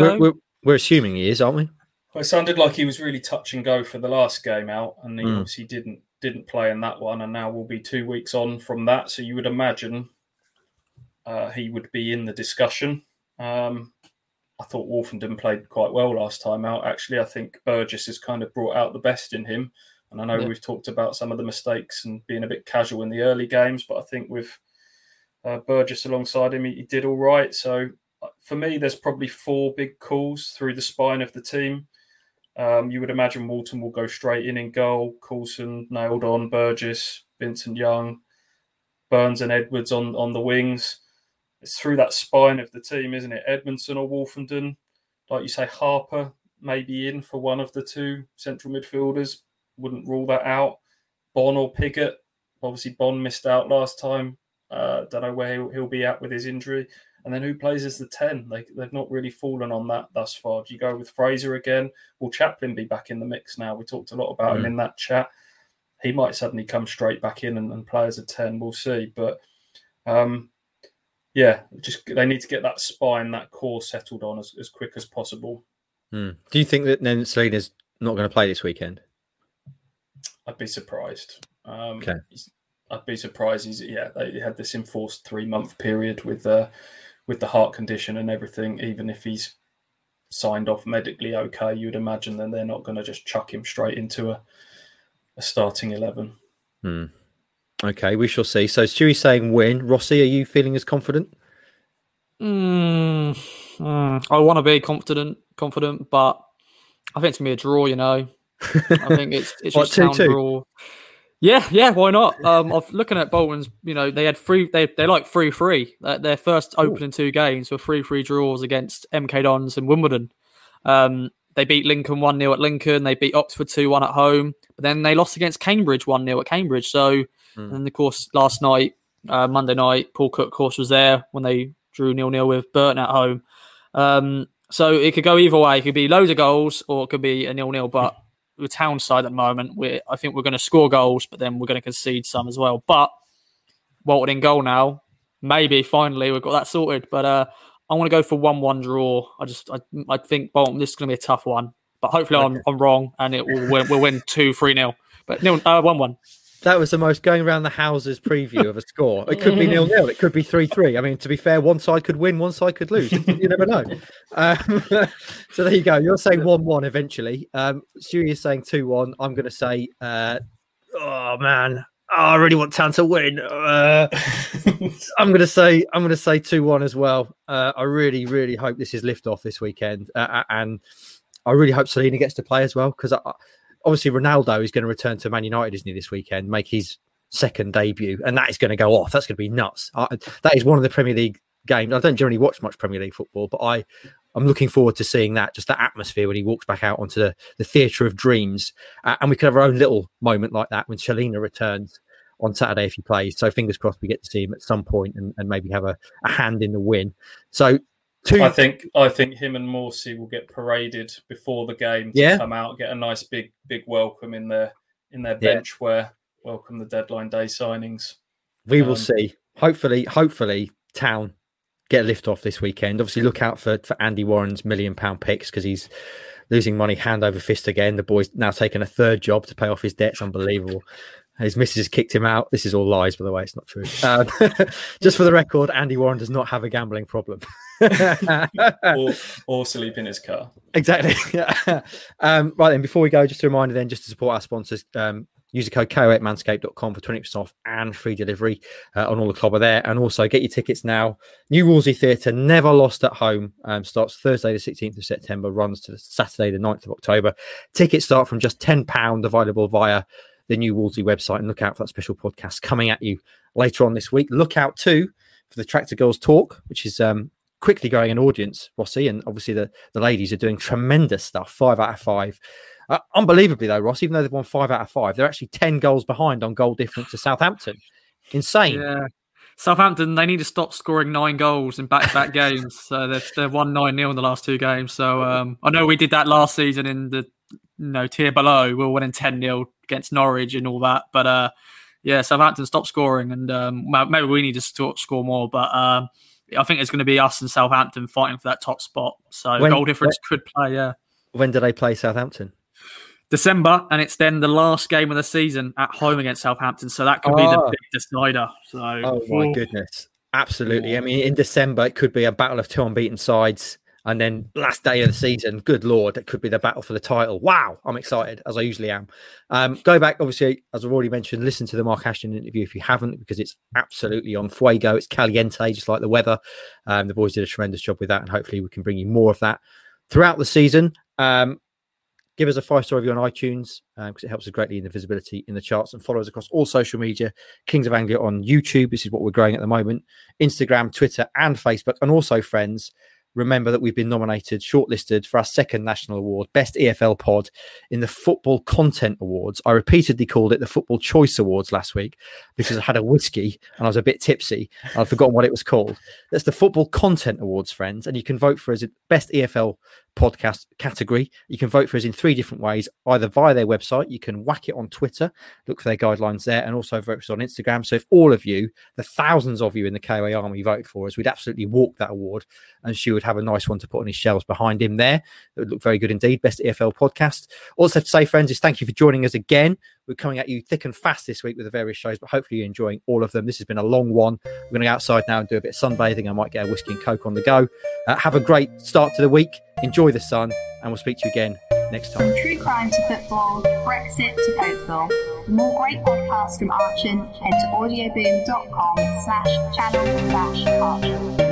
We're assuming he is, aren't we? Well, it sounded like he was really touch and go for the last game out, and he obviously didn't play in that one. And now we'll be 2 weeks on from that. So you would imagine he would be in the discussion. I thought Wolfenden played quite well last time out. Actually, I think Burgess has kind of brought out the best in him. And I know we've talked about some of the mistakes and being a bit casual in the early games, but I think with Burgess alongside him, he did all right. So for me, there's probably 4 big calls through the spine of the team. You would imagine Walton will go straight in goal. Coulson, nailed on. Burgess, Vincent Young. Burns and Edwards on the wings. It's through that spine of the team, isn't it? Edmundson or Wolfenden, like you say, Harper maybe in for one of the two central midfielders. Wouldn't rule that out. Bonne or Pigott. Obviously, Bonne missed out last time. Don't know where he'll be at with his injury. And then who plays as the 10? They've not really fallen on that thus far. Do you go with Fraser again? Will Chaplin be back in the mix now? We talked a lot about him in that chat. He might suddenly come straight back in and play as a 10. We'll see. But, just they need to get that spine, that core settled on as quick as possible. Mm. Do you think that then Celina's not going to play this weekend? I'd be surprised. Okay. I'd be surprised. They had this enforced 3-month period with the heart condition and everything. Even if he's signed off medically okay, you'd imagine then they're not going to just chuck him straight into a starting 11. Hmm. Okay, we shall see. So Stewie's saying win. Rossi, are you feeling as confident? I want to be confident, but I think it's going to be a draw, you know. I think it's just a draw. Yeah, why not? I'm looking at Bolton's, you know, they had they're like 3-3. Their first opening two games were 3-3 draws against MK Dons and Wimbledon. They beat Lincoln 1-0 at Lincoln. They beat Oxford 2-1 at home. But then they lost against Cambridge 1-0 at Cambridge. So, and of course, last night, Monday night, Paul Cook, of course, was there when they drew 0-0 with Burton at home. So it could go either way. It could be loads of goals or it could be a 0-0, but... the Town side at the moment, I think we're going to score goals, but then we're going to concede some as well. But Walton in goal now, maybe finally we've got that sorted. But I want to go for 1-1 draw. I think Bolton, this is going to be a tough one, but hopefully I'm wrong and it will we'll win 2-3-0. But 1-1. That was the most going around the houses preview of a score. It could be 0-0. It could be 3-3. I mean, to be fair, one side could win, one side could lose. You never know. So there you go. You're saying 1-1 eventually. Stewie is saying 2-1. I'm going to say, I really want Town to win. I'm going to say 2-1 as well. I really, really hope this is lift-off this weekend. And I really hope Celina gets to play as well, because obviously, Ronaldo is going to return to Man United, isn't he, this weekend, make his second debut, and that is going to go off. That's going to be nuts. That is one of the Premier League games. I don't generally watch much Premier League football, but I'm looking forward to seeing that, just that atmosphere when he walks back out onto the theatre of dreams. And we could have our own little moment like that when Celina returns on Saturday if he plays. So fingers crossed we get to see him at some point and maybe have a hand in the win. So... I think him and Morsy will get paraded before the game to come out, get a nice big welcome in their bench wear, welcome the deadline day signings. We will see. Hopefully Town get a lift off this weekend. Obviously look out for Andy Warren's £1 million picks, because he's losing money hand over fist again. The boy's now taken a third job to pay off his debts. Unbelievable. His missus kicked him out. This is all lies, by the way. It's not true. Just for the record, Andy Warren does not have a gambling problem. or sleep in his car. Exactly. Right then, before we go, just a reminder then, just to support our sponsors, use the code ko8manscaped.com for 20% off and free delivery on all the clobber there. And also get your tickets now. New Wolsey Theatre, never lost at home. Starts Thursday the 16th of September, runs to Saturday the 9th of October. Tickets start from just £10, available via the new Wolsey website, and look out for that special podcast coming at you later on this week. Look out too for the Tractor Girls Talk, which is quickly growing an audience, Rossi, and obviously the ladies are doing tremendous stuff. 5 out of 5. Unbelievably though, Ross, even though they've won 5 out of 5, they're actually 10 goals behind on goal difference to Southampton. Insane. Yeah. Southampton, they need to stop scoring 9 goals in back-to-back games. So they've won 9-0 in the last 2 games. So I know we did that last season in the tier below. We were winning 10-0 against Norwich and all that. But Southampton stopped scoring, and maybe we need to score more. But I think it's going to be us and Southampton fighting for that top spot. So goal difference could play. Yeah. When do they play Southampton? December, and it's then the last game of the season at home against Southampton. So that could be the big decider. So my goodness, absolutely. I mean, in December it could be a battle of 2 unbeaten sides. And then last day of the season, good Lord, it could be the battle for the title. Wow, I'm excited, as I usually am. Go back, obviously, as I've already mentioned, listen to the Mark Ashton interview if you haven't, because it's absolutely on fuego. It's caliente, just like the weather. The boys did a tremendous job with that, and hopefully we can bring you more of that throughout the season. Give us a 5-star review on iTunes because it helps us greatly in the visibility in the charts, and follow us across all social media. Kings of Anglia on YouTube. This is what we're growing at the moment. Instagram, Twitter and Facebook. And also, friends, remember that we've been nominated, shortlisted for our second national award, Best EFL Pod, in the Football Content Awards. I repeatedly called it the Football Choice Awards last week because I had a whiskey and I was a bit tipsy. I'd forgotten what it was called. That's the Football Content Awards, friends. And you can vote for us at Best EFL Podcast category. You can vote for us in three different ways, either via their website. You can whack it on Twitter, look for their guidelines there, and also vote for us on Instagram. So if all of you, the thousands of you in the KOA Army, voted for us, we'd absolutely walk that award, and she would have a nice one to put on his shelves behind him there. It would look very good indeed. Best EFL Podcast. Also to say, friends, is thank you for joining us again. We're coming at you thick and fast this week with the various shows, but hopefully you're enjoying all of them. This has been a long one. We're going to go outside now and do a bit of sunbathing. I might get a whiskey and coke on the go. Have a great start to the week. Enjoy the sun, and we'll speak to you again next time. From true crime to football, Brexit to hopeful. More great podcasts from Archon. Head to audioboom.com/channel/Archon.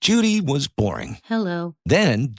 Judy was boring. Hello. Then